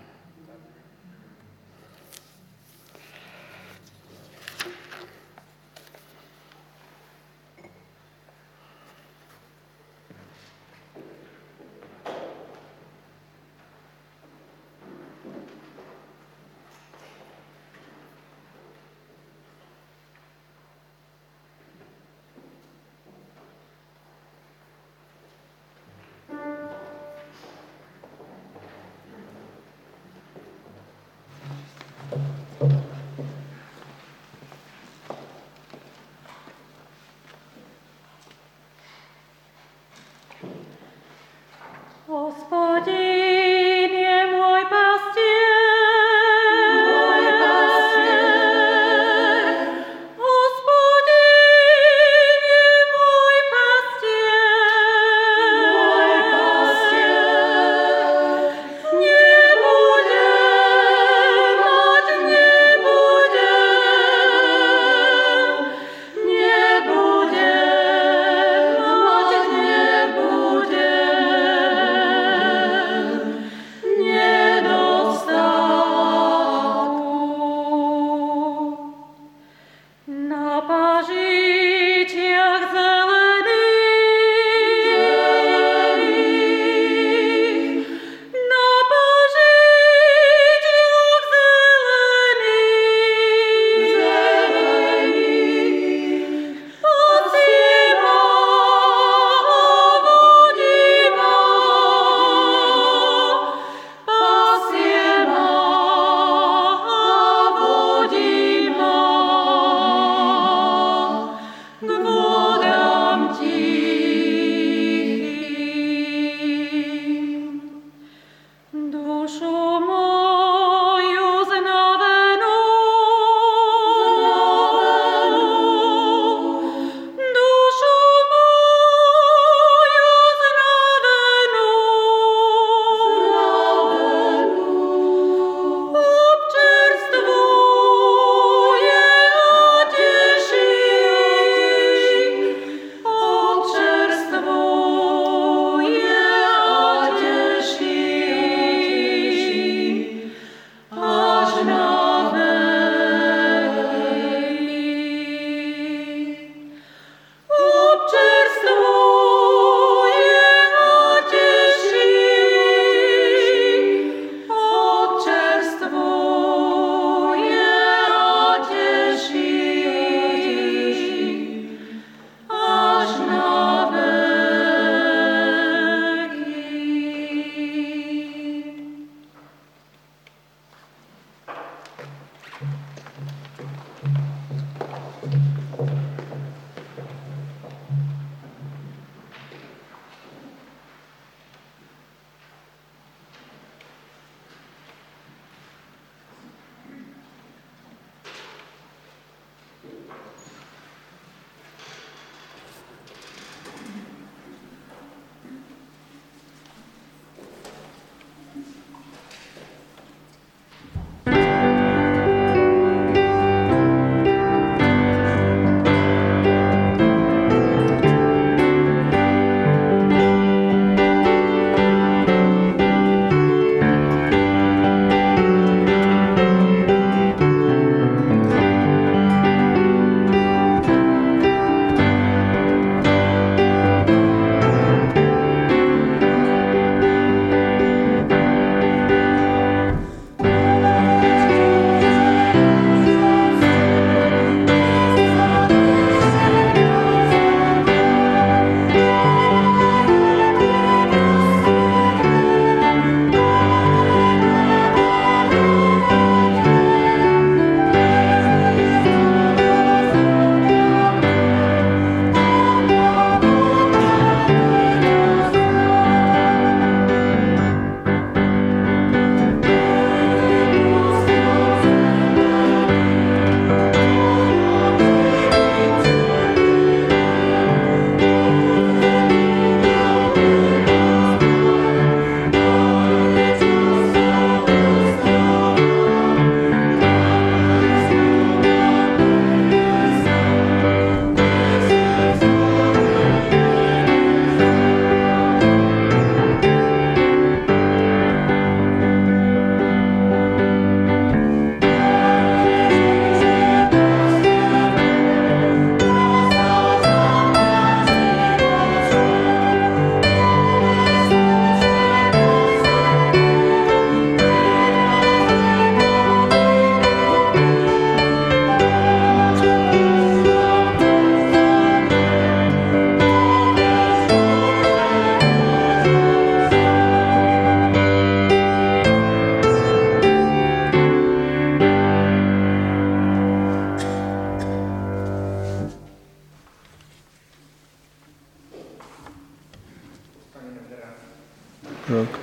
k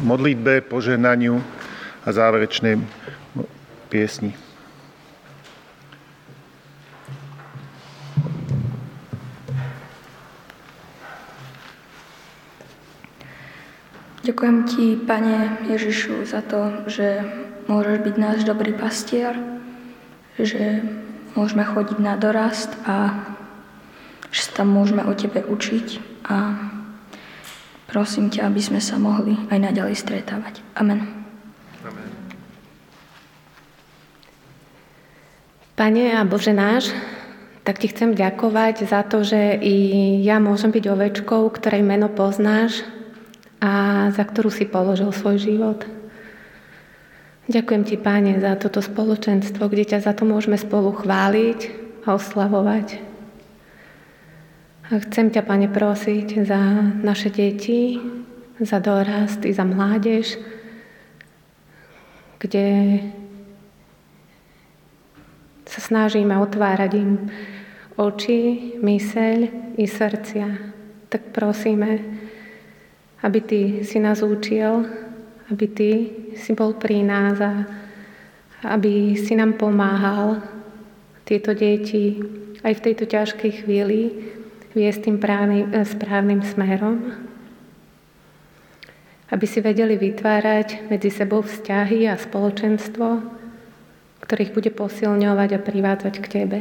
modlitbe, požehnaniu a záverečnej piesni. Ďakujem Ti, Pane Ježišu, za to, že môžeš byť náš dobrý pastier, že môžeme chodiť na dorast a že sa tam môžeme o Tebe učiť a prosím ťa, aby sme sa mohli aj naďalej stretávať. Amen. Amen. Pane a Bože náš, tak Ti chcem ďakovať za to, že i ja môžem byť ovečkou, ktorej meno poznáš, a za ktorú si položil svoj život. Ďakujem Ti, Páne, za toto spoločenstvo, kde ťa za to môžeme spolu chváliť a oslavovať. A chcem ťa, Páne, prosiť za naše deti, za dorast i za mládež, kde sa snažíme otvárať im oči, myseľ i srdcia. Tak prosíme, aby Ty si nás učil, aby Ty si bol pri nás a aby si nám pomáhal tieto deti aj v tejto ťažkej chvíli viesť tým správnym smerom. Aby si vedeli vytvárať medzi sebou vzťahy a spoločenstvo, ktorých bude posilňovať a privádzať k Tebe.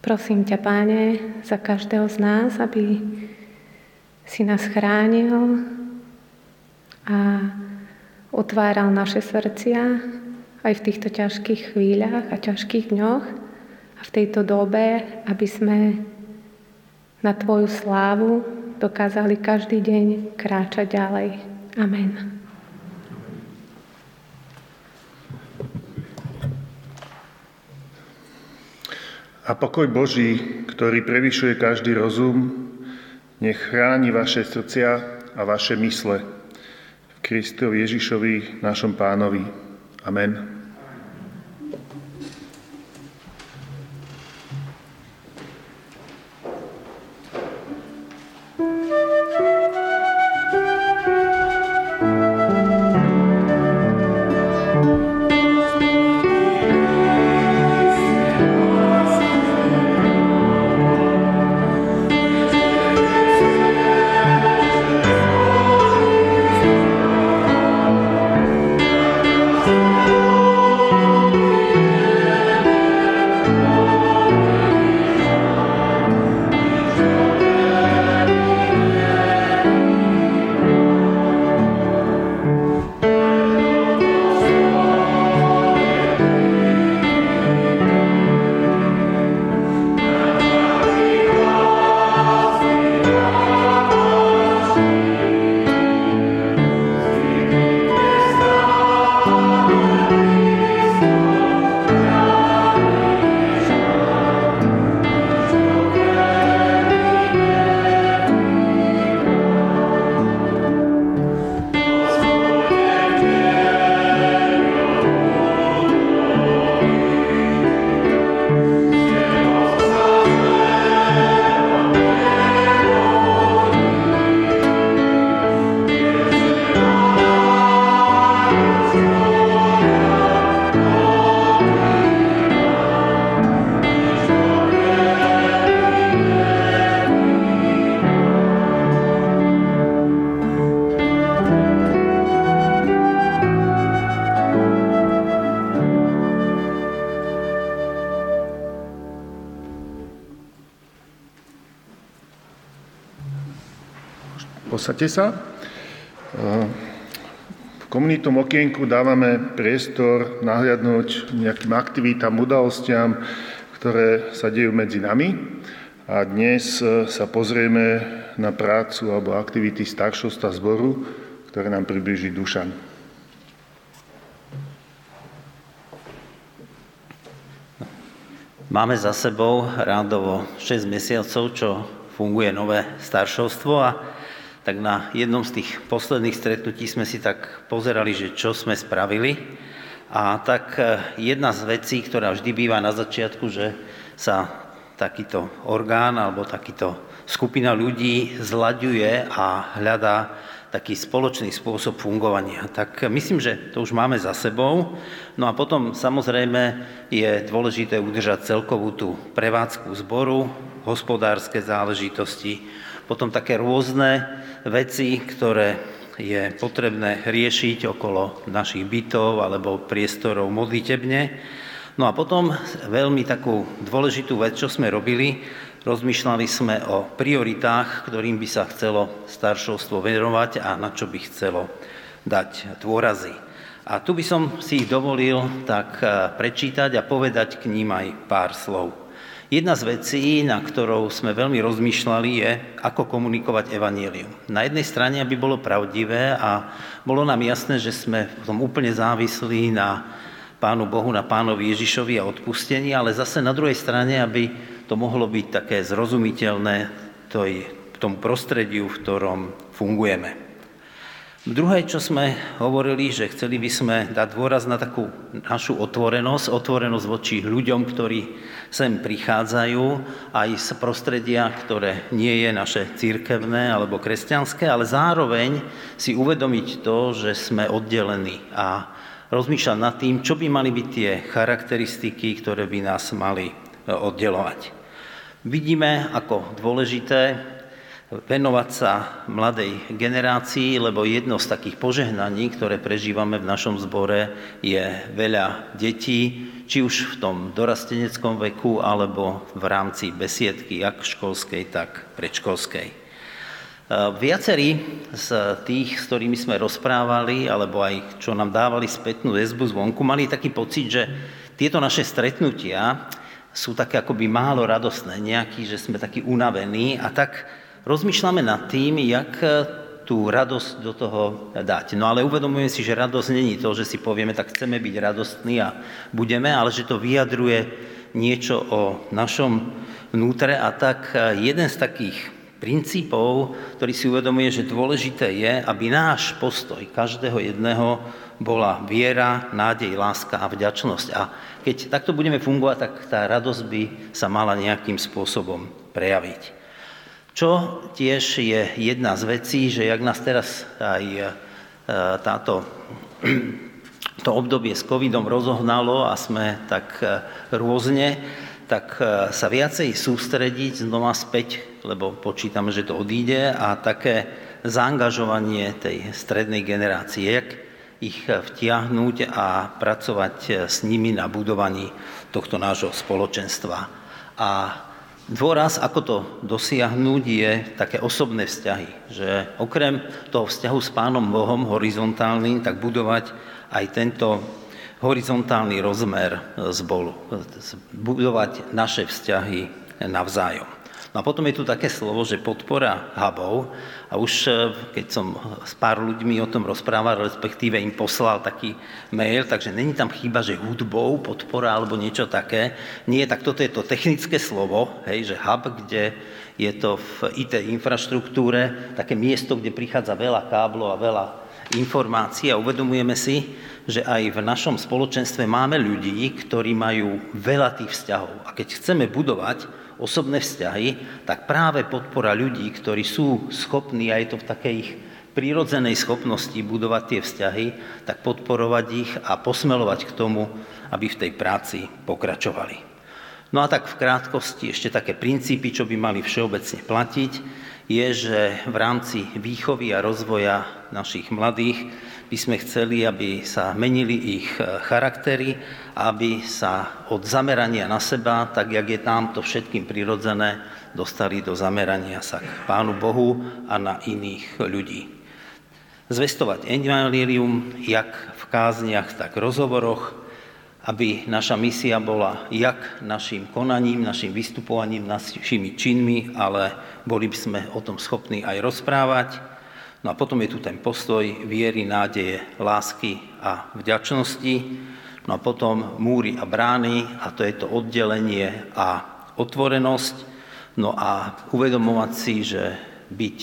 Prosím ťa, Páne, za každého z nás, aby si nás chránil a otváral naše srdcia aj v týchto ťažkých chvíľach a ťažkých dňoch a v tejto dobe, aby sme na Tvoju slávu dokázali každý deň kráčať ďalej. Amen. A pokoj Boží, ktorý prevyšuje každý rozum, nech chráni vaše srdcia a vaše mysle v Kristovi Ježišovi, našom Pánovi. Amen. Posaďte sa. V komunitnom okienku dávame priestor nahliadnúť nejakým aktivitám, udalostiam, ktoré sa dejú medzi nami. A dnes sa pozrieme na prácu alebo aktivity staršovstva zboru, ktoré nám priblíži Dušan. Máme za sebou rádovo 6 mesiacov, čo funguje nové staršovstvo a tak na jednom z tých posledných stretnutí sme si tak pozerali, že čo sme spravili. A tak jedna z vecí, ktorá vždy býva na začiatku, že sa takýto orgán alebo takýto skupina ľudí zlaďuje a hľadá taký spoločný spôsob fungovania. Tak myslím, že to už máme za sebou. No a potom samozrejme je dôležité udržať celkovú tú prevádzku zboru, hospodárske záležitosti, potom také rôzne veci, ktoré je potrebné riešiť okolo našich bytov alebo priestorov modlitebne. No a potom veľmi takú dôležitú vec, čo sme robili, rozmýšľali sme o prioritách, ktorým by sa chcelo staršovstvo venovať a na čo by chcelo dať dôrazy. A tu by som si ich dovolil tak prečítať a povedať k ním aj pár slov. Jedna z vecí, na ktorou sme veľmi rozmýšľali, je, ako komunikovať evanjelium. Na jednej strane, aby bolo pravdivé a bolo nám jasné, že sme v tom úplne závislí na Pánu Bohu, na Pánovi Ježišovi a odpustení, ale zase na druhej strane, aby to mohlo byť také zrozumiteľné v tom prostrediu, v ktorom fungujeme. Druhé, čo sme hovorili, že chceli by sme dať dôraz na takú našu otvorenosť voči ľuďom, ktorí sem prichádzajú, aj z prostredia, ktoré nie je naše cirkevné alebo kresťanské, ale zároveň si uvedomiť to, že sme oddelení a rozmýšľať nad tým, čo by mali byť tie charakteristiky, ktoré by nás mali oddelovať. Vidíme, ako dôležité venovať sa mladej generácii, lebo jedno z takých požehnaní, ktoré prežívame v našom zbore, je veľa detí, či už v tom dorasteneckom veku, alebo v rámci besiedky, jak školskej, tak predškolskej. Viacerí z tých, s ktorými sme rozprávali, alebo aj čo nám dávali spätnú väzbu zvonku, mali taký pocit, že tieto naše stretnutia sú také akoby málo radostné, nejaký, že sme takí unavení a tak rozmýšľame nad tým, jak tú radosť do toho dať. No ale uvedomujem si, že radosť není to, že si povieme, tak chceme byť radostní a budeme, ale že to vyjadruje niečo o našom vnútre a tak jeden z takých princípov, ktorý si uvedomuje, že dôležité je, aby náš postoj každého jedného bola viera, nádej, láska a vďačnosť. A keď takto budeme fungovať, tak tá radosť by sa mala nejakým spôsobom prejaviť. Čo tiež je jedna z vecí, že jak nás teraz aj to obdobie s covidom rozohnalo a sme tak rôzne, tak sa viacej sústrediť znova späť, lebo počítame, že to odíde, a také zaangažovanie tej strednej generácie, jak ich vtiahnuť a pracovať s nimi na budovaní tohto nášho spoločenstva. A dôraz, ako to dosiahnuť, je také osobné vzťahy, že okrem toho vzťahu s Pánom Bohom horizontálny, tak budovať aj tento horizontálny rozmer budovať naše vzťahy navzájom. No a potom je tu také slovo, že podpora hubov, a už keď som s pár ľuďmi o tom rozprával, respektíve im poslal taký mail, takže není tam chyba, že hudbou, podpora alebo niečo také. Nie, tak toto je to technické slovo, hej, že hub, kde je to v IT infraštruktúre, také miesto, kde prichádza veľa káblov a veľa informácií a uvedomujeme si, že aj v našom spoločenstve máme ľudí, ktorí majú veľa tých vzťahov. A keď chceme budovať osobné vzťahy, tak práve podpora ľudí, ktorí sú schopní, a je to v takej ich prirodzenej schopnosti budovať tie vzťahy, tak podporovať ich a posmelovať k tomu, aby v tej práci pokračovali. No a tak v krátkosti ešte také princípy, čo by mali všeobecne platiť, je, že v rámci výchovy a rozvoja našich mladých by sme chceli, aby sa menili ich charaktery, aby sa od zamerania na seba, tak jak je nám to všetkým prirodzené, dostali do zamerania sa k Pánu Bohu a na iných ľudí. Zvestovať evanjelium, jak v kázniach, tak v rozhovoroch, aby naša misia bola jak našim konaním, našim vystupovaním, našimi činmi, ale boli by sme o tom schopní aj rozprávať. No a potom je tu ten postoj viery, nádeje, lásky a vďačnosti. No a potom múry a brány, a to je to oddelenie a otvorenosť. No a uvedomovať si, že byť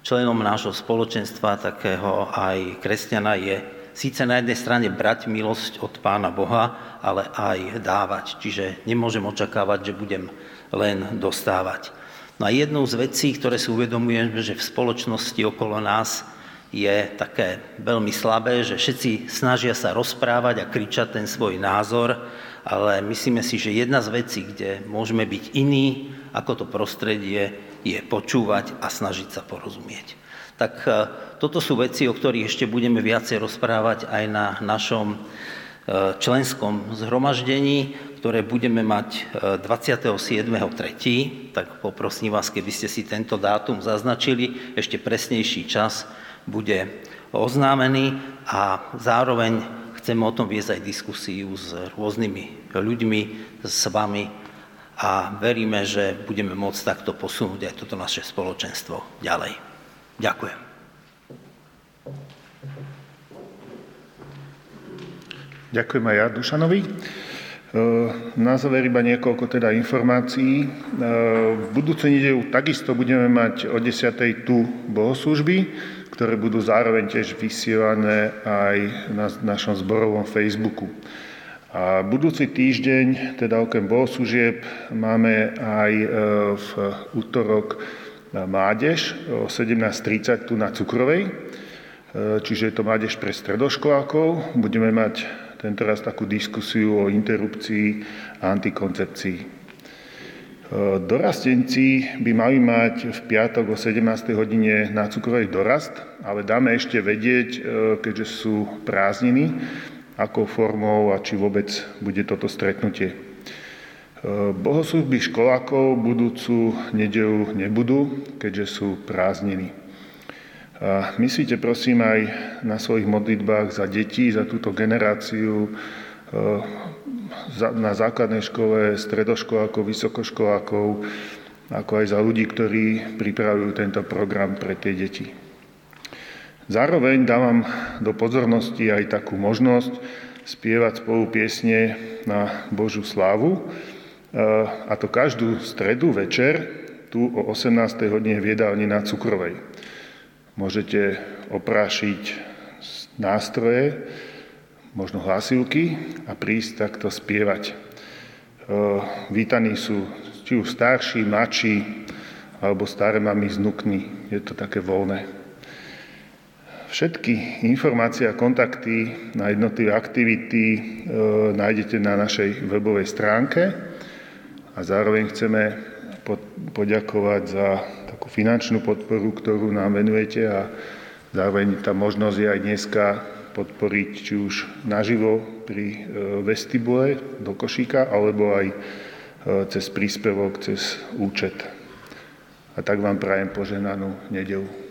členom nášho spoločenstva, takého aj kresťana, je síce na jednej strane brať milosť od Pána Boha, ale aj dávať. Čiže nemôžem očakávať, že budem len dostávať. No a jednou z vecí, ktoré si uvedomujeme, že v spoločnosti okolo nás je také veľmi slabé, že všetci snažia sa rozprávať a kričať ten svoj názor, ale myslíme si, že jedna z vecí, kde môžeme byť iní ako to prostredie, je počúvať a snažiť sa porozumieť. Tak toto sú veci, o ktorých ešte budeme viacej rozprávať aj na našom členskom zhromaždení, ktoré budeme mať 27.3. Tak poprosím vás, keby ste si tento dátum zaznačili, ešte presnejší čas bude oznámený a zároveň chceme o tom viesť aj diskusiu s rôznymi ľuďmi, s vami a veríme, že budeme môcť takto posunúť aj toto naše spoločenstvo ďalej. Ďakujem. Ďakujem aj ja Dušanovi. Na záver iba niekoľko teda informácií. V budúcu nedeľu takisto budeme mať o 10.00 tu bohoslužby, ktoré budú zároveň tiež vysielané aj na našom zborovom Facebooku. A budúci týždeň, teda okrem bohoslužieb, máme aj v utorok mládež o 17.30 tu na Cukrovej, čiže je to mládež pre stredoškolákov. Budeme mať tentoraz takú diskusiu o interrupcii a antikoncepcii. Dorastenci by mali mať v piatok o 17. hodine na Cukrovej dorast, ale dáme ešte vedieť, keďže sú prázdniny, akou formou a či vôbec bude toto stretnutie. Bohoslužby školákov budúcu nedeľu nebudú, keďže sú prázdniny. A myslíte prosím aj na svojich modlitbách za deti, za túto generáciu na základnej škole, stredoškolákov, vysokoškolákov, ako aj za ľudí, ktorí pripravujú tento program pre tie deti. Zároveň dávam do pozornosti aj takú možnosť spievať spolu piesne na Božiu slávu, a to každú stredu večer tu o 18. hodine v jedálni na Cukrovej. Môžete oprášiť nástroje, možno hlasivky a prísť takto spievať. Vítaní sú či už starší, mladší, alebo staré mami s vnukmi. Je to také voľné. Všetky informácie a kontakty na jednotlivé aktivity nájdete na našej webovej stránke a zároveň chceme poďakovať za takú finančnú podporu, ktorú nám venujete a zároveň tá možnosť je aj dneska podporiť či už naživo pri vestibule do košíka, alebo aj cez príspevok, cez účet. A tak vám prajem požehnanú nedeľu.